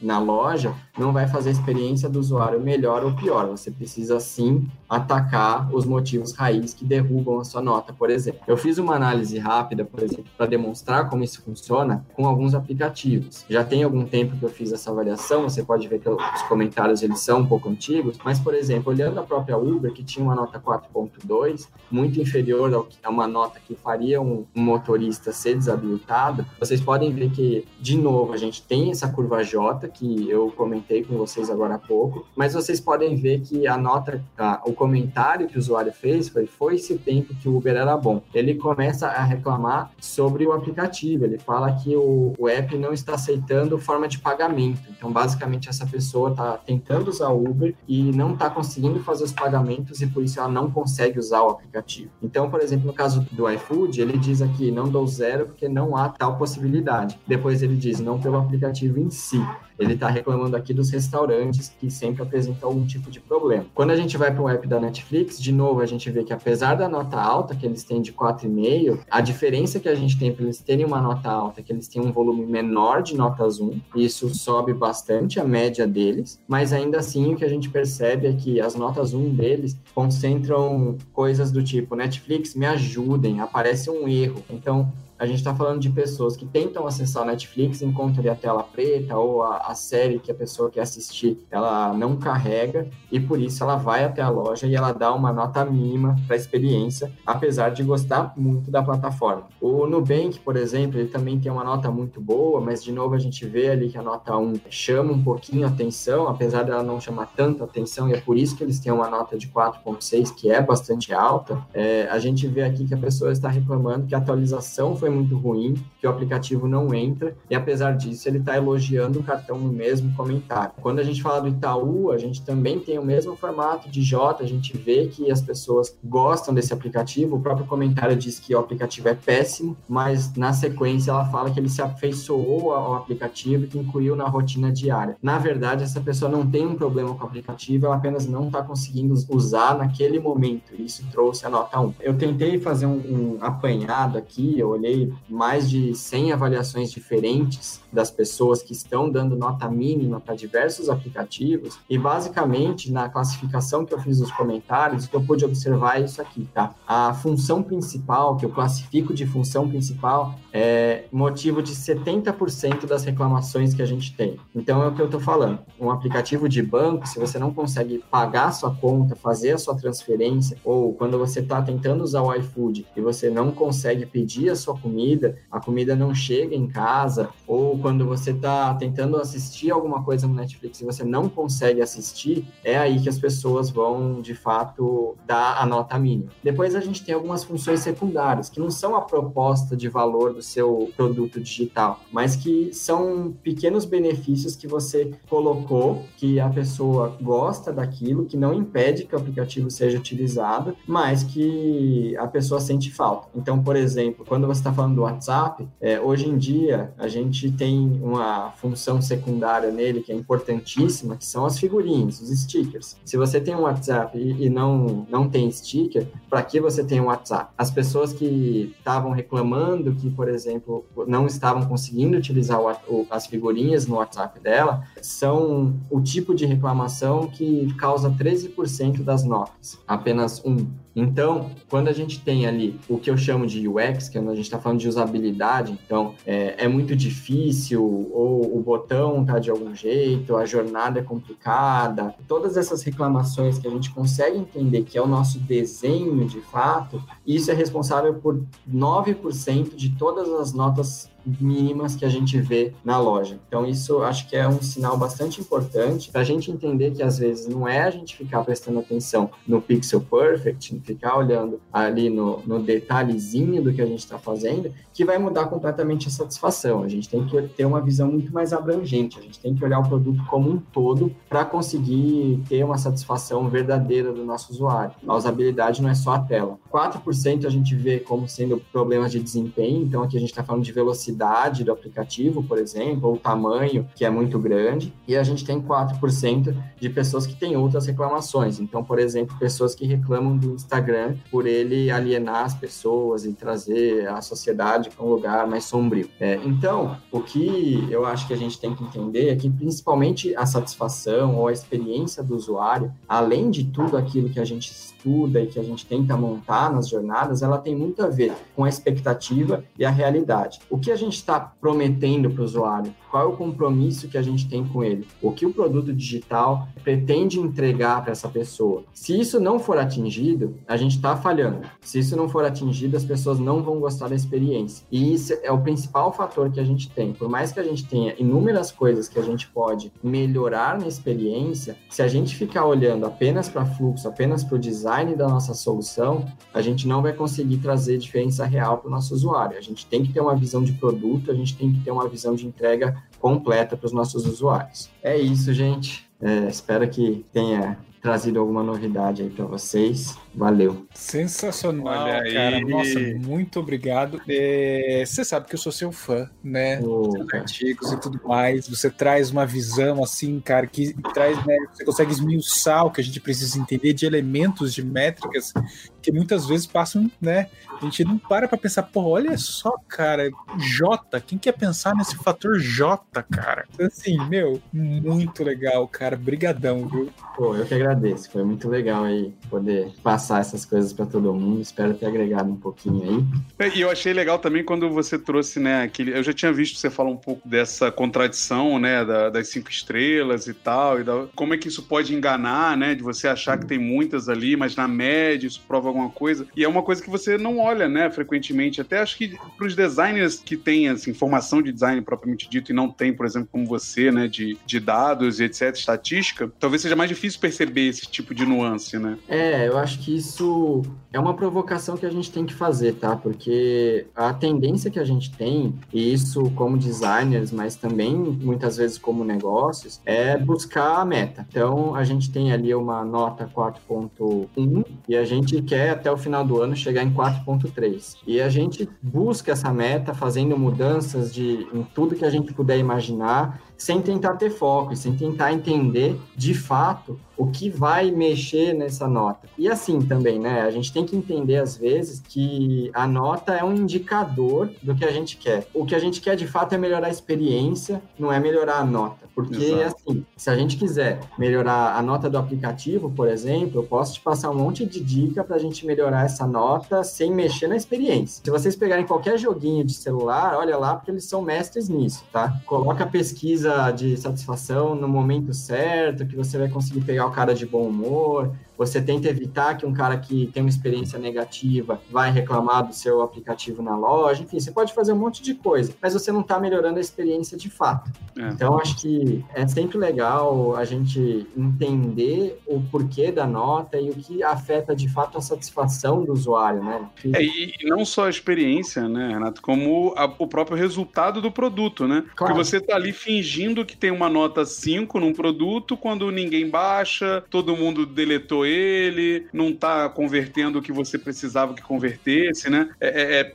na loja não vai fazer a experiência do usuário melhor ou pior. Você precisa, sim, atacar os motivos raiz que derrubam a sua nota, por exemplo. Eu fiz uma análise rápida, por exemplo, para demonstrar como isso funciona com alguns aplicativos. Já tem algum tempo que eu fiz essa avaliação, você pode ver que os comentários eles são um pouco antigos, mas, por exemplo, olhando a própria Uber, que tinha uma nota 4.2, muito inferior a uma nota que faria um motorista ser desabilitado, vocês podem ver que, de novo, a gente tem essa curva J, que eu comentei com vocês agora há pouco, mas vocês podem ver que a nota, o comentário que o usuário fez foi esse tempo que o Uber era bom. Ele começa a reclamar sobre o aplicativo, ele fala que o app não está aceitando forma de pagamento. Então, basicamente, essa pessoa está tentando usar o Uber e não está conseguindo fazer os pagamentos e, por isso, ela não consegue usar o aplicativo. Então, por exemplo, no caso do iFood, ele diz aqui, não dou 0 porque não há tal possibilidade. Depois ele diz, não pelo aplicativo em si. Ele está reclamando aqui dos restaurantes que sempre apresentam algum tipo de problema. Quando a gente vai para o app da Netflix, de novo, a gente vê que apesar da nota alta que eles têm de 4,5, a diferença que a gente tem para eles terem uma nota alta é que eles têm um volume menor de notas 1, e isso sobe bastante a média deles, mas ainda assim o que a gente percebe é que as notas 1 deles concentram coisas do tipo, Netflix, me ajudem, aparece um erro. Então, a gente está falando de pessoas que tentam acessar a Netflix, encontram a tela preta ou a série que a pessoa quer assistir, ela não carrega e por isso ela vai até a loja e ela dá uma nota mínima para a experiência, apesar de gostar muito da plataforma. O Nubank, por exemplo, ele também tem uma nota muito boa, mas de novo a gente vê ali que a nota 1 chama um pouquinho a atenção, apesar dela não chamar tanto a atenção e é por isso que eles têm uma nota de 4.6 que é bastante alta. A gente vê aqui que a pessoa está reclamando que a atualização foi muito ruim, que o aplicativo não entra e apesar disso ele está elogiando o cartão no mesmo comentário. Quando a gente fala do Itaú, a gente também tem o mesmo formato de J, a gente vê que as pessoas gostam desse aplicativo, o próprio comentário diz que o aplicativo é péssimo, mas na sequência ela fala que ele se afeiçoou ao aplicativo e que incluiu na rotina diária. Na verdade, essa pessoa não tem um problema com o aplicativo, ela apenas não está conseguindo usar naquele momento, e isso trouxe a nota 1. Eu tentei fazer um apanhado aqui, eu olhei mais de 100 avaliações diferentes das pessoas que estão dando nota mínima para diversos aplicativos e basicamente na classificação que eu fiz nos comentários, que eu pude observar isso aqui, tá? A função principal, que eu classifico de função principal, é motivo de 70% das reclamações que a gente tem. Então é o que eu estou falando. Um aplicativo de banco, se você não consegue pagar a sua conta, fazer a sua transferência, ou quando você está tentando usar o iFood e você não consegue pedir a sua comida, a comida não chega em casa, ou quando você está tentando assistir alguma coisa no Netflix e você não consegue assistir, é aí que as pessoas vão, de fato, dar a nota mínima. Depois a gente tem algumas funções secundárias, que não são a proposta de valor do seu produto digital, mas que são pequenos benefícios que você colocou, que a pessoa gosta daquilo, que não impede que o aplicativo seja utilizado, mas que a pessoa sente falta. Então, por exemplo, quando você está falando do WhatsApp, hoje em dia a gente tem uma função secundária nele que é importantíssima, que são as figurinhas, os stickers. Se você tem um WhatsApp e não tem sticker, para que você tem um WhatsApp? As pessoas que estavam reclamando que, por exemplo, não estavam conseguindo utilizar as figurinhas no WhatsApp dela, são o tipo de reclamação que causa 13% das notas, apenas 1%. Então, quando a gente tem ali o que eu chamo de UX, que a gente está falando de usabilidade, então é muito difícil, ou o botão está de algum jeito, a jornada é complicada, todas essas reclamações que a gente consegue entender que é o nosso desenho de fato, isso é responsável por 9% de todas as notas mínimas que a gente vê na loja. Então, isso acho que é um sinal bastante importante para a gente entender que, às vezes, não é a gente ficar prestando atenção no pixel perfect, ficar olhando ali no detalhezinho do que a gente está fazendo, que vai mudar completamente a satisfação. A gente tem que ter uma visão muito mais abrangente, a gente tem que olhar o produto como um todo para conseguir ter uma satisfação verdadeira do nosso usuário. A usabilidade não é só a tela. 4% a gente vê como sendo problemas de desempenho, então aqui a gente está falando de velocidade do aplicativo, por exemplo, ou o tamanho, que é muito grande, e a gente tem 4% de pessoas que têm outras reclamações. Então, por exemplo, pessoas que reclamam do Instagram por ele alienar as pessoas e trazer a sociedade para um lugar mais sombrio. Então, o que eu acho que a gente tem que entender é que, principalmente, a satisfação ou a experiência do usuário, além de tudo aquilo que a gente estuda e que a gente tenta montar nas jornadas, ela tem muito a ver com a expectativa e a realidade. O que a gente está prometendo para o usuário? Qual é o compromisso que a gente tem com ele? O que o produto digital pretende entregar para essa pessoa? Se isso não for atingido, a gente está falhando. Se isso não for atingido, as pessoas não vão gostar da experiência. E isso é o principal fator que a gente tem. Por mais que a gente tenha inúmeras coisas que a gente pode melhorar na experiência, se a gente ficar olhando apenas para fluxo, apenas para o design da nossa solução, a gente não vai conseguir trazer diferença real para o nosso usuário. A gente tem que ter uma visão de produto, a gente tem que ter uma visão de entrega completa para os nossos usuários. É isso, gente. Espero que tenha trazido alguma novidade aí para vocês. Valeu. Sensacional, cara. Nossa, muito obrigado. Você sabe que eu sou seu fã, né? Seus artigos e tudo mais. Você traz uma visão, assim, cara, que traz, né? Você consegue esmiuçar o que a gente precisa entender de elementos, de métricas, que muitas vezes passam, né? A gente não para pensar, pô, olha só, cara, J, quem quer pensar nesse fator J, cara? Assim, meu, muito legal, cara. Brigadão, viu? Pô, eu que agradeço. Foi muito legal aí poder passar essas coisas para todo mundo. Espero ter agregado um pouquinho aí. E eu achei legal também quando você trouxe, né, aquele... Eu já tinha visto você falar um pouco dessa contradição, né, das 5 estrelas e tal, como é que isso pode enganar, né, de você achar que tem muitas ali, mas na média isso prova alguma coisa. E é uma coisa que você não olha, né, frequentemente. Até acho que para os designers que têm, assim, formação de design propriamente dito e não tem, por exemplo, como você, né, de dados e etc, estatística, talvez seja mais difícil perceber esse tipo de nuance, né? Eu acho que isso é uma provocação que a gente tem que fazer, tá? Porque a tendência que a gente tem, e isso como designers, mas também muitas vezes como negócios, é buscar a meta. Então, a gente tem ali uma nota 4.1 e a gente quer até o final do ano chegar em 4.3. E a gente busca essa meta fazendo mudanças em tudo que a gente puder imaginar, sem tentar ter foco, sem tentar entender, de fato, o que vai mexer nessa nota. E assim também, né? A gente tem que entender, às vezes, que a nota é um indicador do que a gente quer. O que a gente quer, de fato, é melhorar a experiência, não é melhorar a nota. Porque, assim, se a gente quiser melhorar a nota do aplicativo, por exemplo, eu posso te passar um monte de dica pra gente melhorar essa nota sem mexer na experiência. Se vocês pegarem qualquer joguinho de celular, olha lá, porque eles são mestres nisso, tá? Coloca pesquisa medida de satisfação no momento certo, que você vai conseguir pegar o cara de bom humor. Você tenta evitar que um cara que tem uma experiência negativa vai reclamar do seu aplicativo na loja. Enfim, você pode fazer um monte de coisa, mas você não está melhorando a experiência de fato. É. Então, acho que é sempre legal a gente entender o porquê da nota e o que afeta, de fato, a satisfação do usuário, né? E não só a experiência, né, Renato, como o próprio resultado do produto, né? Claro. Porque você está ali fingindo que tem uma nota 5 num produto, quando ninguém baixa, todo mundo deletou ele, não tá convertendo o que você precisava que convertesse, né?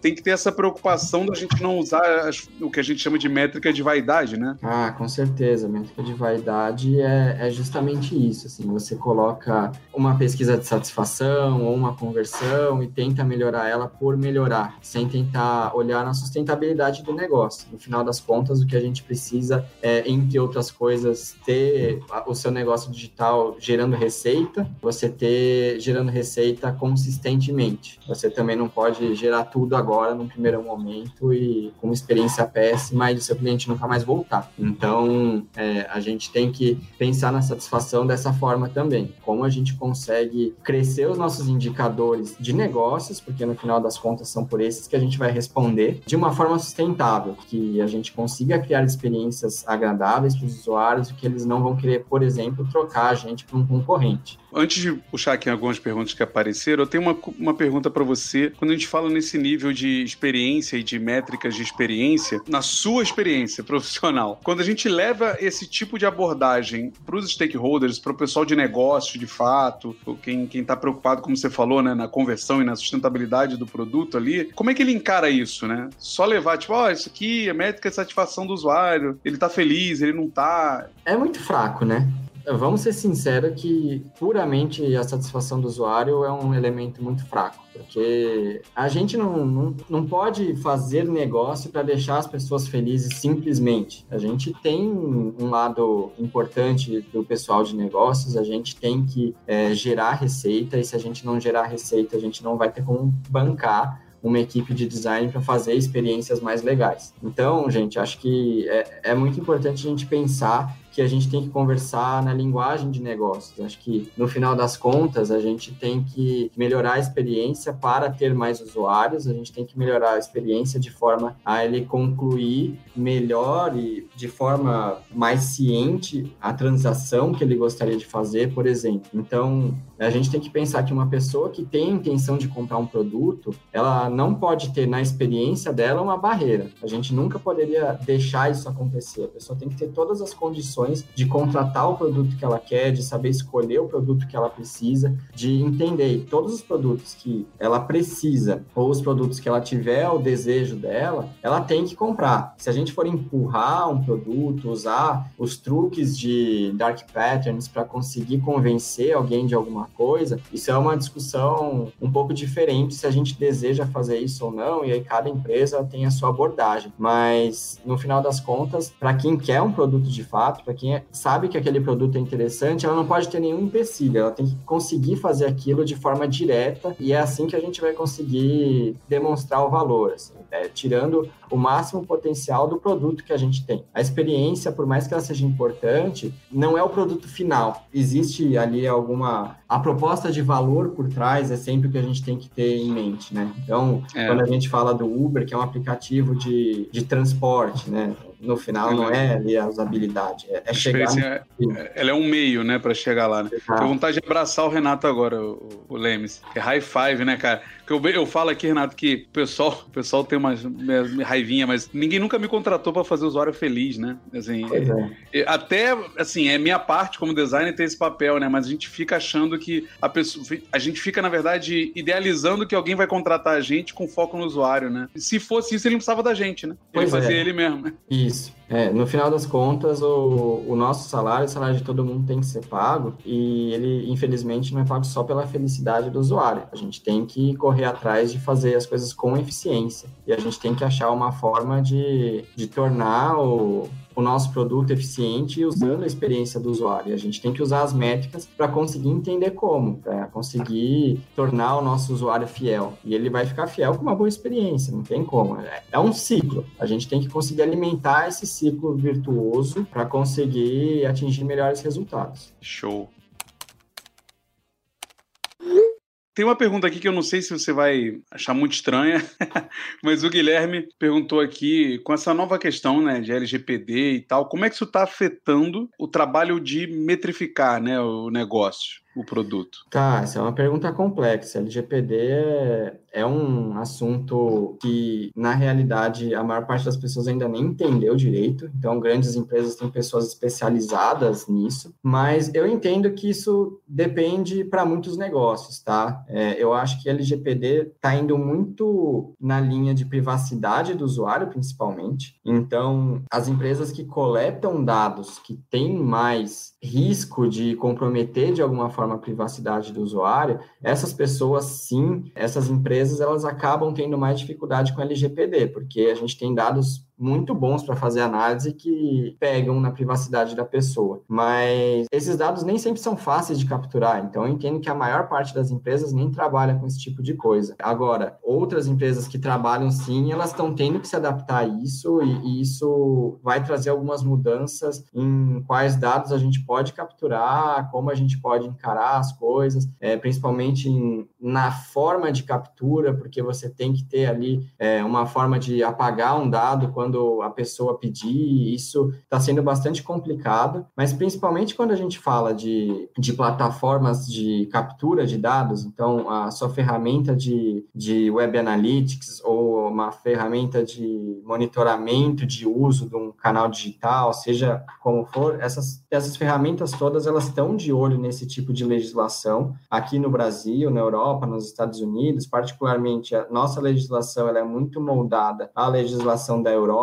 Tem que ter essa preocupação da gente não usar o que a gente chama de métrica de vaidade, né? Ah, com certeza. Métrica de vaidade é justamente isso, assim, você coloca uma pesquisa de satisfação ou uma conversão e tenta melhorar ela por melhorar, sem tentar olhar na sustentabilidade do negócio. No final das contas, o que a gente precisa é, entre outras coisas, ter o seu negócio digital gerando receita, você ter gerando receita consistentemente. Você também não pode gerar tudo agora, num primeiro momento, e com uma experiência péssima e o seu cliente nunca mais voltar. Então, a gente tem que pensar na satisfação dessa forma também. Como a gente consegue crescer os nossos indicadores de negócios, porque no final das contas são por esses que a gente vai responder, de uma forma sustentável, que a gente consiga criar experiências agradáveis para os usuários, que eles não vão querer, por exemplo, trocar a gente por um concorrente. Antes de puxar aqui algumas perguntas que apareceram, eu tenho uma pergunta para você. Quando a gente fala nesse nível de experiência e de métricas de experiência, na sua experiência profissional, quando a gente leva esse tipo de abordagem para os stakeholders, para o pessoal de negócio, de fato, quem está preocupado, como você falou, né, na conversão e na sustentabilidade do produto ali, como é que ele encara isso, né? Só levar, tipo, isso aqui é métrica de satisfação do usuário, ele tá feliz, ele não tá... É muito fraco, né? Vamos ser sinceros que puramente a satisfação do usuário é um elemento muito fraco, porque a gente não pode fazer negócio para deixar as pessoas felizes simplesmente. A gente tem um lado importante do pessoal de negócios, a gente tem que gerar receita, e se a gente não gerar receita, a gente não vai ter como bancar uma equipe de design para fazer experiências mais legais. Então, gente, acho que é muito importante a gente pensar que a gente tem que conversar na linguagem de negócios. Acho que, no final das contas, a gente tem que melhorar a experiência para ter mais usuários, a gente tem que melhorar a experiência de forma a ele concluir melhor e de forma mais ciente a transação que ele gostaria de fazer, por exemplo. Então, a gente tem que pensar que uma pessoa que tem a intenção de comprar um produto, ela não pode ter na experiência dela uma barreira. A gente nunca poderia deixar isso acontecer. A pessoa tem que ter todas as condições de contratar o produto que ela quer, de saber escolher o produto que ela precisa, de entender todos os produtos que ela precisa ou os produtos que ela tiver o desejo dela, ela tem que comprar. Se a gente for empurrar um produto, usar os truques de dark patterns para conseguir convencer alguém de alguma coisa, isso é uma discussão um pouco diferente se a gente deseja fazer isso ou não, e aí cada empresa tem a sua abordagem. Mas, no final das contas, para quem quer um produto de fato, para quem sabe que aquele produto é interessante, ela não pode ter nenhum empecilho, ela tem que conseguir fazer aquilo de forma direta, e é assim que a gente vai conseguir demonstrar o valor, assim, tirando o máximo potencial do produto que a gente tem. A experiência, por mais que ela seja importante, não é o produto final. Existe ali a proposta de valor por trás, é sempre o que a gente tem que ter em mente, né? Então, quando a gente fala do Uber, que é um aplicativo de transporte, né? No final, não é ali a usabilidade, é chegar... Ela é um meio, né, pra chegar lá, né? Exato. Tenho vontade de abraçar o Renato agora, o Lemes. É high five, né, cara? Eu falo aqui, Renato, que o pessoal tem uma raivinha, mas ninguém nunca me contratou pra fazer o usuário feliz, né? Assim, até, assim, é minha parte como designer ter esse papel, né? Mas a gente fica achando que a gente fica, na verdade, idealizando que alguém vai contratar a gente com foco no usuário, né? Se fosse isso, ele não precisava da gente, né? Ele fazia ele mesmo, né? Isso. No final das contas, o nosso salário, o salário de todo mundo tem que ser pago, e ele, infelizmente, não é pago só pela felicidade do usuário. A gente tem que correr atrás de fazer as coisas com eficiência, e a gente tem que achar uma forma de tornar o o nosso produto eficiente usando a experiência do usuário. E a gente tem que usar as métricas para conseguir entender como, para conseguir tornar o nosso usuário fiel. E ele vai ficar fiel com uma boa experiência, não tem como. É um ciclo. A gente tem que conseguir alimentar esse ciclo virtuoso para conseguir atingir melhores resultados. Show! Tem uma pergunta aqui que eu não sei se você vai achar muito estranha, mas o Guilherme perguntou aqui, com essa nova questão, né, de LGPD e tal, como é que isso está afetando o trabalho de metrificar, né, o negócio, o produto? Tá, essa é uma pergunta complexa. LGPD é um assunto que, na realidade, a maior parte das pessoas ainda nem entendeu direito, então grandes empresas têm pessoas especializadas nisso, mas eu entendo que isso depende para muitos negócios, tá? Eu acho que LGPD está indo muito na linha de privacidade do usuário, principalmente, então as empresas que coletam dados que têm mais risco de comprometer de alguma forma a privacidade do usuário, essas pessoas sim, essas empresas, elas acabam tendo mais dificuldade com LGPD, porque a gente tem dados muito bons para fazer análise que pegam na privacidade da pessoa. Mas esses dados nem sempre são fáceis de capturar, então eu entendo que a maior parte das empresas nem trabalha com esse tipo de coisa. Agora, outras empresas que trabalham sim, elas estão tendo que se adaptar a isso e isso vai trazer algumas mudanças em quais dados a gente pode capturar, como a gente pode encarar as coisas, principalmente na forma de captura, porque você tem que ter ali uma forma de apagar um dado quando a pessoa pedir, isso está sendo bastante complicado, mas principalmente quando a gente fala de plataformas de captura de dados, então a sua ferramenta de Web Analytics ou uma ferramenta de monitoramento de uso de um canal digital, seja como for, essas ferramentas todas elas estão de olho nesse tipo de legislação aqui no Brasil, na Europa, nos Estados Unidos, particularmente a nossa legislação ela é muito moldada à legislação da Europa,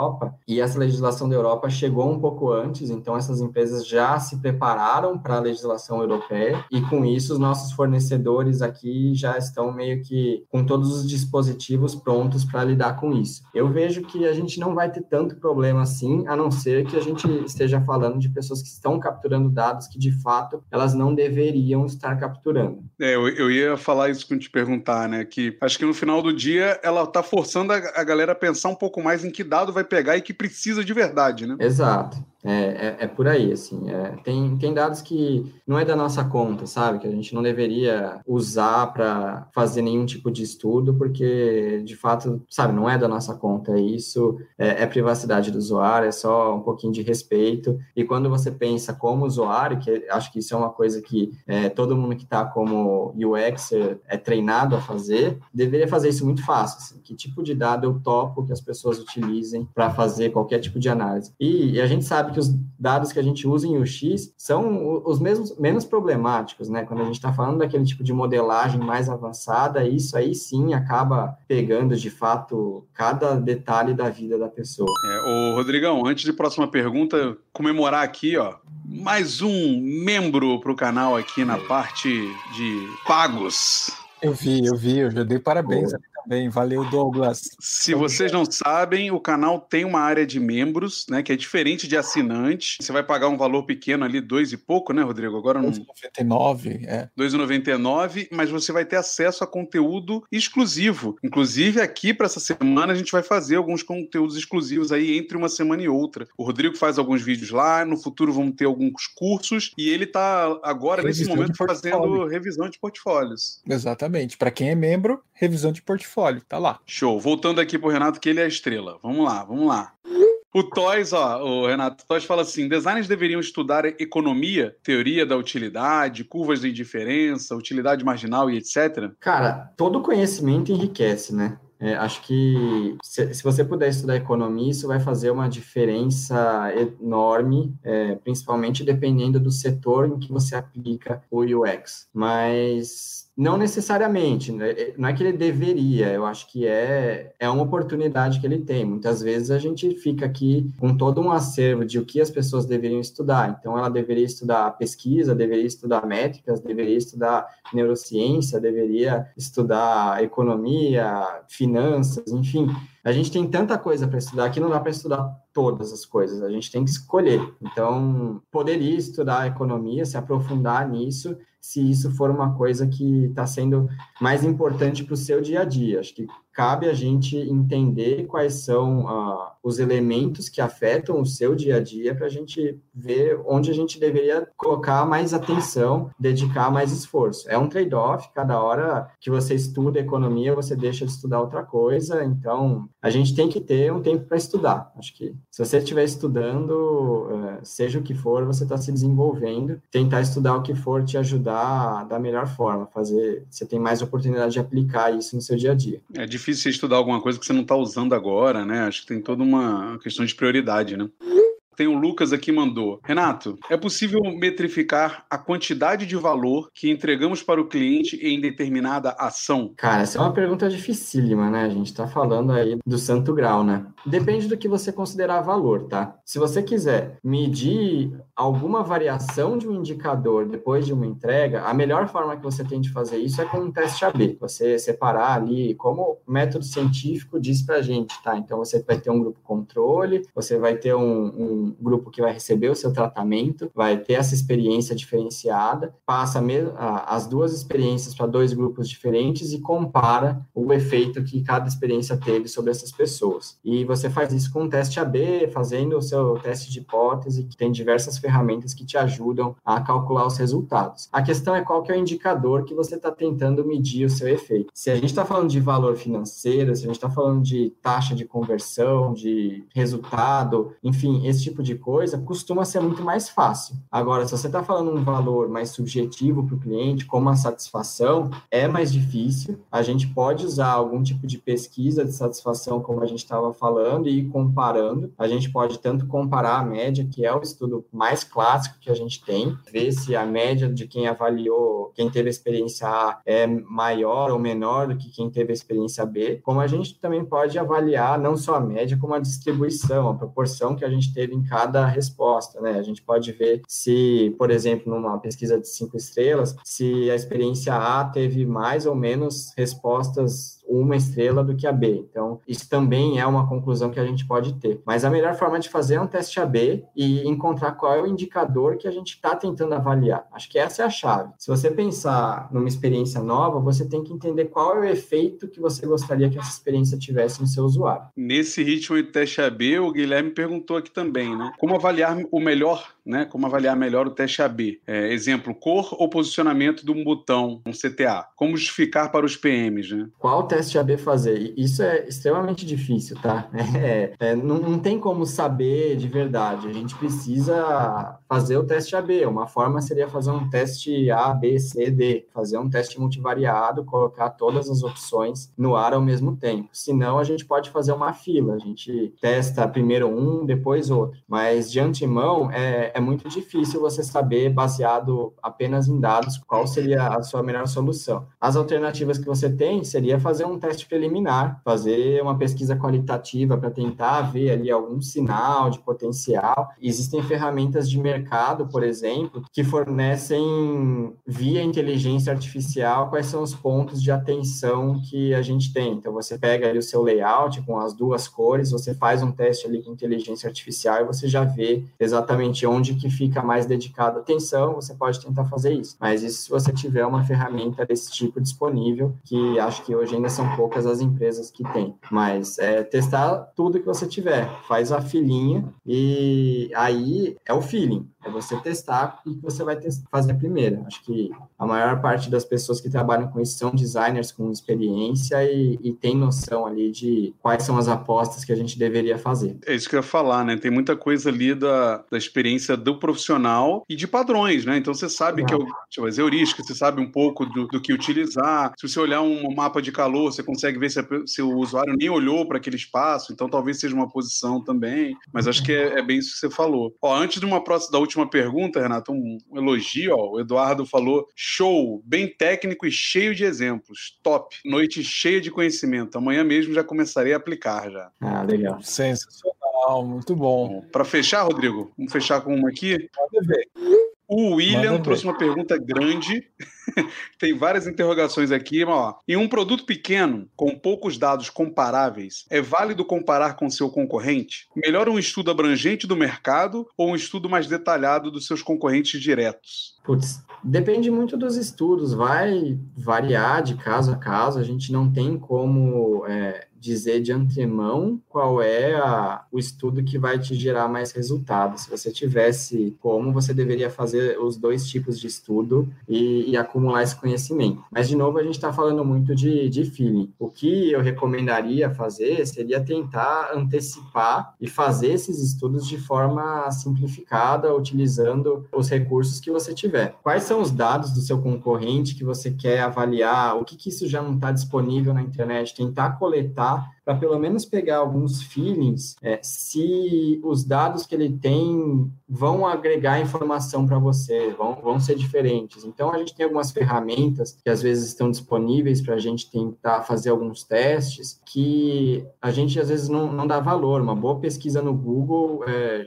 e essa legislação da Europa chegou um pouco antes, então essas empresas já se prepararam para a legislação europeia e com isso os nossos fornecedores aqui já estão meio que com todos os dispositivos prontos para lidar com isso. Eu vejo que a gente não vai ter tanto problema assim, a não ser que a gente esteja falando de pessoas que estão capturando dados que de fato elas não deveriam estar capturando. Eu ia falar isso quando te perguntar, né, que acho que no final do dia ela está forçando a galera a pensar um pouco mais em que dado vai pegar e que precisa de verdade, né? Exato. É por aí, assim, tem dados que não é da nossa conta, sabe, que a gente não deveria usar para fazer nenhum tipo de estudo, porque, de fato, sabe, não é da nossa conta, isso é privacidade do usuário, é só um pouquinho de respeito, e quando você pensa como usuário, que acho que isso é uma coisa que todo mundo que está como UXer é treinado a fazer, deveria fazer isso muito fácil, assim, que tipo de dado eu topo que as pessoas utilizem para fazer qualquer tipo de análise, e a gente sabe que os dados que a gente usa em UX são os mesmos, menos problemáticos, né? Quando a gente está falando daquele tipo de modelagem mais avançada, isso aí sim acaba pegando, de fato, cada detalhe da vida da pessoa. Ô, Rodrigão, antes de próxima pergunta, comemorar aqui, ó, mais um membro para o canal aqui na parte de pagos. Eu já dei parabéns. Boa. Bem, valeu, Douglas. Se vocês não sabem, o canal tem uma área de membros, né, que é diferente de assinante. Você vai pagar um valor pequeno ali, 2 e pouco, né, Rodrigo? Agora não. 2,99, é. 2,99, mas você vai ter acesso a conteúdo exclusivo. Inclusive, aqui para essa semana, a gente vai fazer alguns conteúdos exclusivos aí entre uma semana e outra. O Rodrigo faz alguns vídeos lá, no futuro vão ter alguns cursos, e ele está agora, revisão nesse momento, fazendo revisão de portfólios. Exatamente. Para quem é membro, revisão de portfólio. Tá lá. Show. Voltando aqui pro Renato, que ele é a estrela. Vamos lá. O Toys, ó, o Renato Toys fala assim, designers deveriam estudar economia, teoria da utilidade, curvas de indiferença, utilidade marginal e etc. Cara, todo conhecimento enriquece, né? Acho que se você puder estudar economia, isso vai fazer uma diferença enorme, principalmente dependendo do setor em que você aplica o UX. Mas não necessariamente, não é que ele deveria, eu acho que é uma oportunidade que ele tem. Muitas vezes a gente fica aqui com todo um acervo de o que as pessoas deveriam estudar. Então, ela deveria estudar pesquisa, deveria estudar métricas, deveria estudar neurociência, deveria estudar economia, finanças, enfim. A gente tem tanta coisa para estudar que não dá para estudar todas as coisas, a gente tem que escolher. Então, poderia estudar economia, se aprofundar nisso, se isso for uma coisa que está sendo mais importante para o seu dia a dia. Acho que cabe a gente entender quais são os elementos que afetam o seu dia a dia para a gente ver onde a gente deveria colocar mais atenção, dedicar mais esforço. É um trade-off, cada hora que você estuda economia, você deixa de estudar outra coisa, então a gente tem que ter um tempo para estudar. Acho que se você estiver estudando, seja o que for, você está se desenvolvendo, tentar estudar o que for te ajudar da melhor forma, fazer, você tem mais oportunidade de aplicar isso no seu dia a dia. É difícil você estudar alguma coisa que você não está usando agora, né? Acho que tem toda uma questão de prioridade, né? Tem o Lucas aqui, mandou. Renato, é possível metrificar a quantidade de valor que entregamos para o cliente em determinada ação? Cara, essa é uma pergunta dificílima, né? A gente tá falando aí do santo grau, né? Depende do que você considerar valor, tá? Se você quiser medir alguma variação de um indicador depois de uma entrega, a melhor forma que você tem de fazer isso é com um teste AB. Você separar ali, como o método científico diz pra gente, tá? Então, você vai ter um grupo controle, você vai ter um grupo que vai receber o seu tratamento, vai ter essa experiência diferenciada, passa as duas experiências para dois grupos diferentes e compara o efeito que cada experiência teve sobre essas pessoas. E você faz isso com um teste AB, fazendo o seu teste de hipótese, que tem diversas ferramentas que te ajudam a calcular os resultados. A questão é qual que é o indicador que você está tentando medir o seu efeito. Se a gente está falando de valor financeiro, se a gente está falando de taxa de conversão, de resultado, enfim, esse tipo de coisa, costuma ser muito mais fácil. Agora, se você está falando um valor mais subjetivo para o cliente, como a satisfação, é mais difícil. A gente pode usar algum tipo de pesquisa de satisfação, como a gente estava falando, e ir comparando. A gente pode tanto comparar a média, que é o estudo mais clássico que a gente tem, ver se a média de quem avaliou, quem teve a experiência A, é maior ou menor do que quem teve a experiência B, como a gente também pode avaliar não só a média, como a distribuição, a proporção que a gente teve em cada resposta, né? A gente pode ver se, por exemplo, numa pesquisa de 5 estrelas, se a experiência A teve mais ou menos respostas 1 estrela do que a B. Então, isso também é uma conclusão que a gente pode ter. Mas a melhor forma de fazer é um teste AB e encontrar qual é o indicador que a gente está tentando avaliar. Acho que essa é a chave. Se você pensar numa experiência nova, você tem que entender qual é o efeito que você gostaria que essa experiência tivesse no seu usuário. Nesse ritmo de teste AB, o Guilherme perguntou aqui também, né? Como avaliar o melhor, né? Como avaliar melhor o teste AB? Exemplo, cor ou posicionamento de um botão, um CTA? Como justificar para os PMs, né? Qual teste AB fazer? Isso é extremamente difícil, tá? Não tem como saber de verdade. A gente precisa fazer o teste AB. Uma forma seria fazer um teste A, B, C, D. Fazer um teste multivariado, colocar todas as opções no ar ao mesmo tempo. Senão, a gente pode fazer uma fila. A gente testa primeiro um, depois outro. Mas, de antemão, é muito difícil você saber, baseado apenas em dados, qual seria a sua melhor solução. As alternativas que você tem seria fazer um teste preliminar, fazer uma pesquisa qualitativa para tentar ver ali algum sinal de potencial. Existem ferramentas de mercado, por exemplo, que fornecem via inteligência artificial quais são os pontos de atenção que a gente tem. Então, você pega ali o seu layout com as duas cores, você faz um teste ali com inteligência artificial e você já vê exatamente onde que fica mais dedicada atenção. Você pode tentar fazer isso. Mas isso se você tiver uma ferramenta desse tipo disponível, que acho que hoje ainda são poucas as empresas que têm. Mas testar tudo que você tiver. Faz a filinha e aí é o feeling. É você testar e você vai fazer primeiro. Acho que a maior parte das pessoas que trabalham com isso são designers com experiência e tem noção ali de quais são as apostas que a gente deveria fazer. É isso que eu ia falar, né? Tem muita coisa ali da experiência do profissional e de padrões, né? Então você sabe que é as heurísticas, você sabe um pouco do que utilizar. Se você olhar um mapa de calor, você consegue ver se o usuário nem olhou para aquele espaço, então talvez seja uma posição também, mas acho que é bem isso que você falou. Ó, antes de da última pergunta, Renato, um elogio, ó, o Eduardo falou, show, bem técnico e cheio de exemplos, top, noite cheia de conhecimento, amanhã mesmo já começarei a aplicar já. Ah, legal. Sensacional, muito bom. Para fechar, Rodrigo, vamos fechar com uma aqui? Pode ver. O William trouxe uma pergunta grande Tem várias interrogações aqui, mas ó. Em um produto pequeno, com poucos dados comparáveis, é válido comparar com seu concorrente? Melhor um estudo abrangente do mercado ou um estudo mais detalhado dos seus concorrentes diretos? Putz, depende muito dos estudos, vai variar de caso a caso, a gente não tem como dizer de antemão qual é o estudo que vai te gerar mais resultado. Se você tivesse como, você deveria fazer os dois tipos de estudo e acumular esse conhecimento. Mas, de novo, a gente está falando muito de feeling. O que eu recomendaria fazer seria tentar antecipar e fazer esses estudos de forma simplificada, utilizando os recursos que você tiver. Quais são os dados do seu concorrente que você quer avaliar? O que isso já não está disponível na internet? Tentar coletar para pelo menos pegar alguns feelings, se os dados que ele tem vão agregar informação para você, vão ser diferentes. Então, a gente tem algumas ferramentas que às vezes estão disponíveis para a gente tentar fazer alguns testes que a gente às vezes não dá valor. Uma boa pesquisa no Google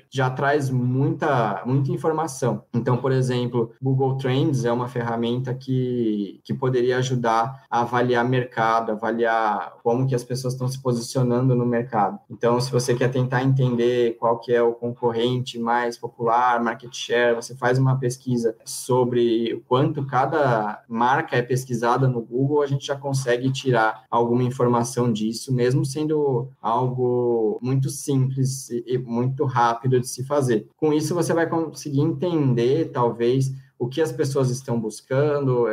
já traz muita informação. Então, por exemplo, Google Trends é uma ferramenta que poderia ajudar a avaliar mercado, avaliar como que as pessoas estão se posicionando no mercado. Então, se você quer tentar entender qual que é o concorrente mais popular, market share, você faz uma pesquisa sobre o quanto cada marca é pesquisada no Google, a gente já consegue tirar alguma informação disso, mesmo sendo algo muito simples e muito rápido de se fazer. Com isso, você vai conseguir entender, talvez, o que as pessoas estão buscando,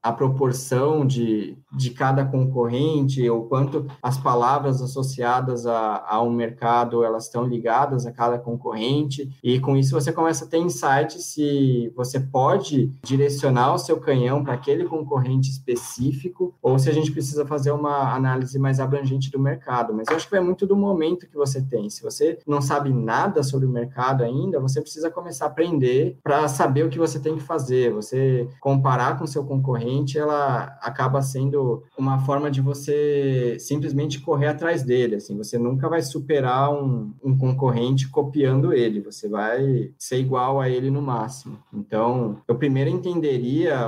a proporção de cada concorrente, o quanto as palavras associadas a um mercado, elas estão ligadas a cada concorrente, e com isso você começa a ter insight se você pode direcionar o seu canhão para aquele concorrente específico, ou se a gente precisa fazer uma análise mais abrangente do mercado. Mas eu acho que é muito do momento que você tem. Se você não sabe nada sobre o mercado ainda, você precisa começar a aprender para saber o que você tem fazer. Você comparar com seu concorrente, ela acaba sendo uma forma de você simplesmente correr atrás dele, assim, você nunca vai superar um concorrente copiando ele, você vai ser igual a ele no máximo. Então, eu primeiro entenderia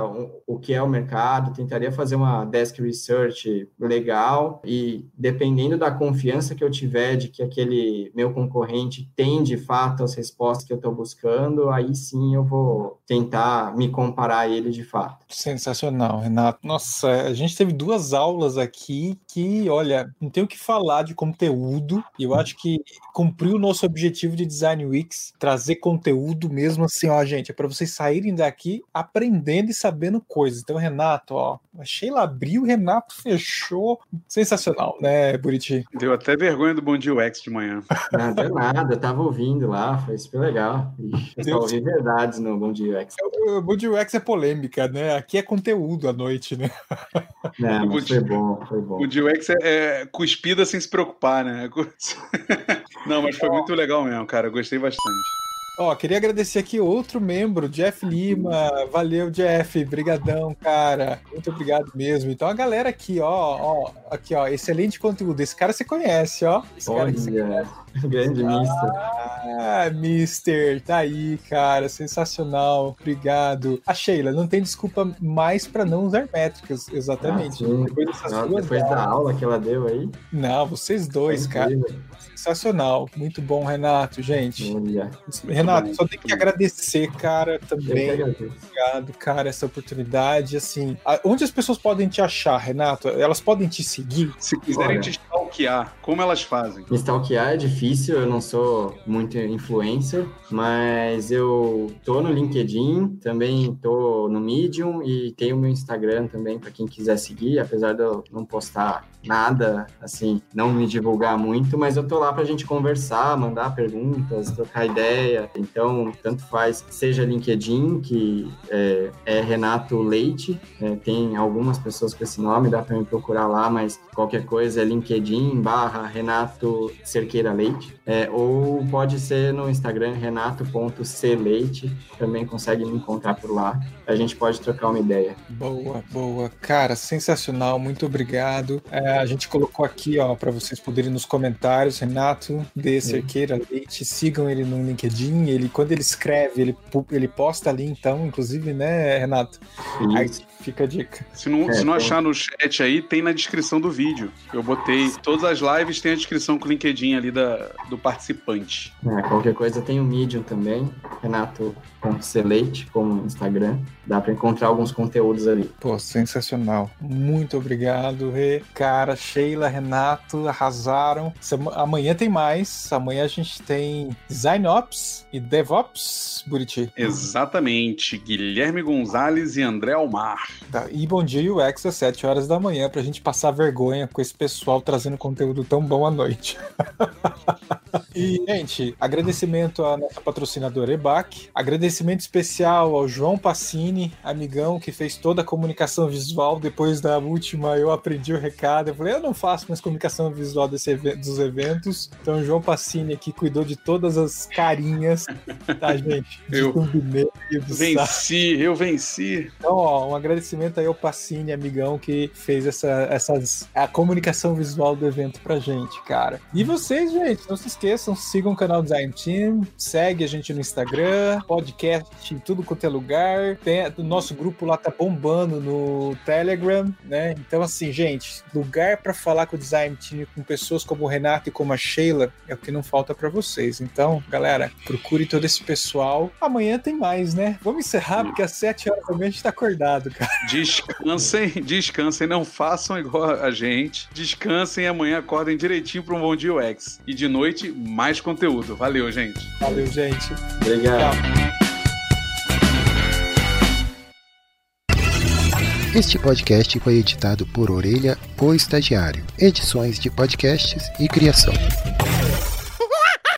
o que é o mercado, tentaria fazer uma desk research legal e, dependendo da confiança que eu tiver de que aquele meu concorrente tem, de fato, as respostas que eu estou buscando, aí sim eu vou tentar me comparar a ele de fato. Sensacional, Renato. Nossa, a gente teve duas aulas aqui que, olha, não tem o que falar de conteúdo, e eu acho que cumpriu o nosso objetivo de Design Weeks, trazer conteúdo mesmo assim, ó, gente, é para vocês saírem daqui aprendendo e sabendo coisas. Então, Renato, ó, a Sheila abriu, o Renato fechou. Sensacional, né, Buriti? Deu até vergonha do Bom Dia UX de manhã. Não, deu nada, eu tava ouvindo lá, foi super legal. Eu ouvi verdades no Bom Dia UX. O Bom Dia UX é polêmica, né? Aqui é conteúdo à noite, né? Não, mas foi bom, foi bom. O Bom Dia UX é cuspida sem se preocupar, né? Não, mas foi muito legal mesmo, cara. Eu gostei bastante. Ó, queria agradecer aqui outro membro, Jeff Lima. Valeu, Jeff. Brigadão, cara. Muito obrigado mesmo. Então, a galera aqui, ó. Aqui, ó. Excelente conteúdo. Esse cara você conhece, ó. Esse cara que você conhece. Grande Mister. Ah, Mister. Tá aí, cara. Sensacional. Obrigado. A Sheila, não tem desculpa mais pra não usar métricas. Exatamente. Depois da aula que ela deu aí. Não, vocês dois, cara. Sensacional. Muito bom, Renato, gente. Bom dia. Renato, só tem que agradecer, cara, também. Obrigado, cara, essa oportunidade, assim. Onde as pessoas podem te achar, Renato? Elas podem te seguir? Se quiserem te stalkear, como elas fazem? Me stalkear é difícil, eu não sou muito influencer, mas eu tô no LinkedIn, também tô no Medium e tenho o meu Instagram também, para quem quiser seguir, apesar de eu não postar nada, assim, não me divulgar muito, mas eu tô lá pra gente conversar, mandar perguntas, trocar ideia. Então, tanto faz, seja LinkedIn, que é Renato Leite, tem algumas pessoas com esse nome, dá pra me procurar lá, mas qualquer coisa é LinkedIn, linkedin/Renato Cerqueira Leite, ou pode ser no Instagram, renato.cleite, também consegue me encontrar por lá, a gente pode trocar uma ideia. Boa, boa, cara, sensacional, muito obrigado. A gente colocou aqui, ó, para vocês poderem nos comentários, Renato de Cerqueira Leite, sigam ele no LinkedIn, ele, quando ele escreve, ele posta ali, então, inclusive, né, Renato? Aí fica a dica. Se não achar no chat aí, tem na descrição do vídeo. Eu botei todas as lives, tem a descrição com o LinkedIn ali do participante. Qualquer coisa tem o Medium também, Renato.cleite, como Instagram. Dá para encontrar alguns conteúdos ali. Pô, sensacional. Muito obrigado, Rê. Cara, Sheila, Renato, arrasaram. Amanhã tem mais. Amanhã a gente tem DesignOps e DevOps, Buriti. Exatamente. Guilherme Gonzalez e André Almar. Tá. E Bom Dia UX às 7 horas da manhã, pra gente passar vergonha com esse pessoal trazendo conteúdo tão bom à noite. E, gente, agradecimento à nossa patrocinadora EBAC, agradecimento especial ao João Passini, amigão que fez toda a comunicação visual. Depois da última, eu aprendi o recado, eu falei, eu não faço mais comunicação visual dos eventos, então o João Passini aqui cuidou de todas as carinhas, tá, gente? Eu venci! Então, ó, um agradecimento aí ao Passini, amigão, que fez a comunicação visual do evento pra gente, cara. E vocês, gente, não se esqueçam, sigam o canal Design Team, segue a gente no Instagram, podcast em tudo quanto é lugar, o nosso grupo lá tá bombando no Telegram, né? Então, assim, gente, lugar pra falar com o Design Team, com pessoas como o Renato e como a Sheila, é o que não falta pra vocês. Então, galera, procure todo esse pessoal. Amanhã tem mais, né? Vamos encerrar, porque às 7 horas da manhã a gente tá acordado, cara. Descansem, não façam igual a gente. Descansem e amanhã acordem direitinho pra um Bom Dia UX. E de noite, mais conteúdo. Valeu, gente. Valeu, gente. Obrigado. Este podcast foi editado por Orelha, o Estagiário. Edições de podcasts e criação.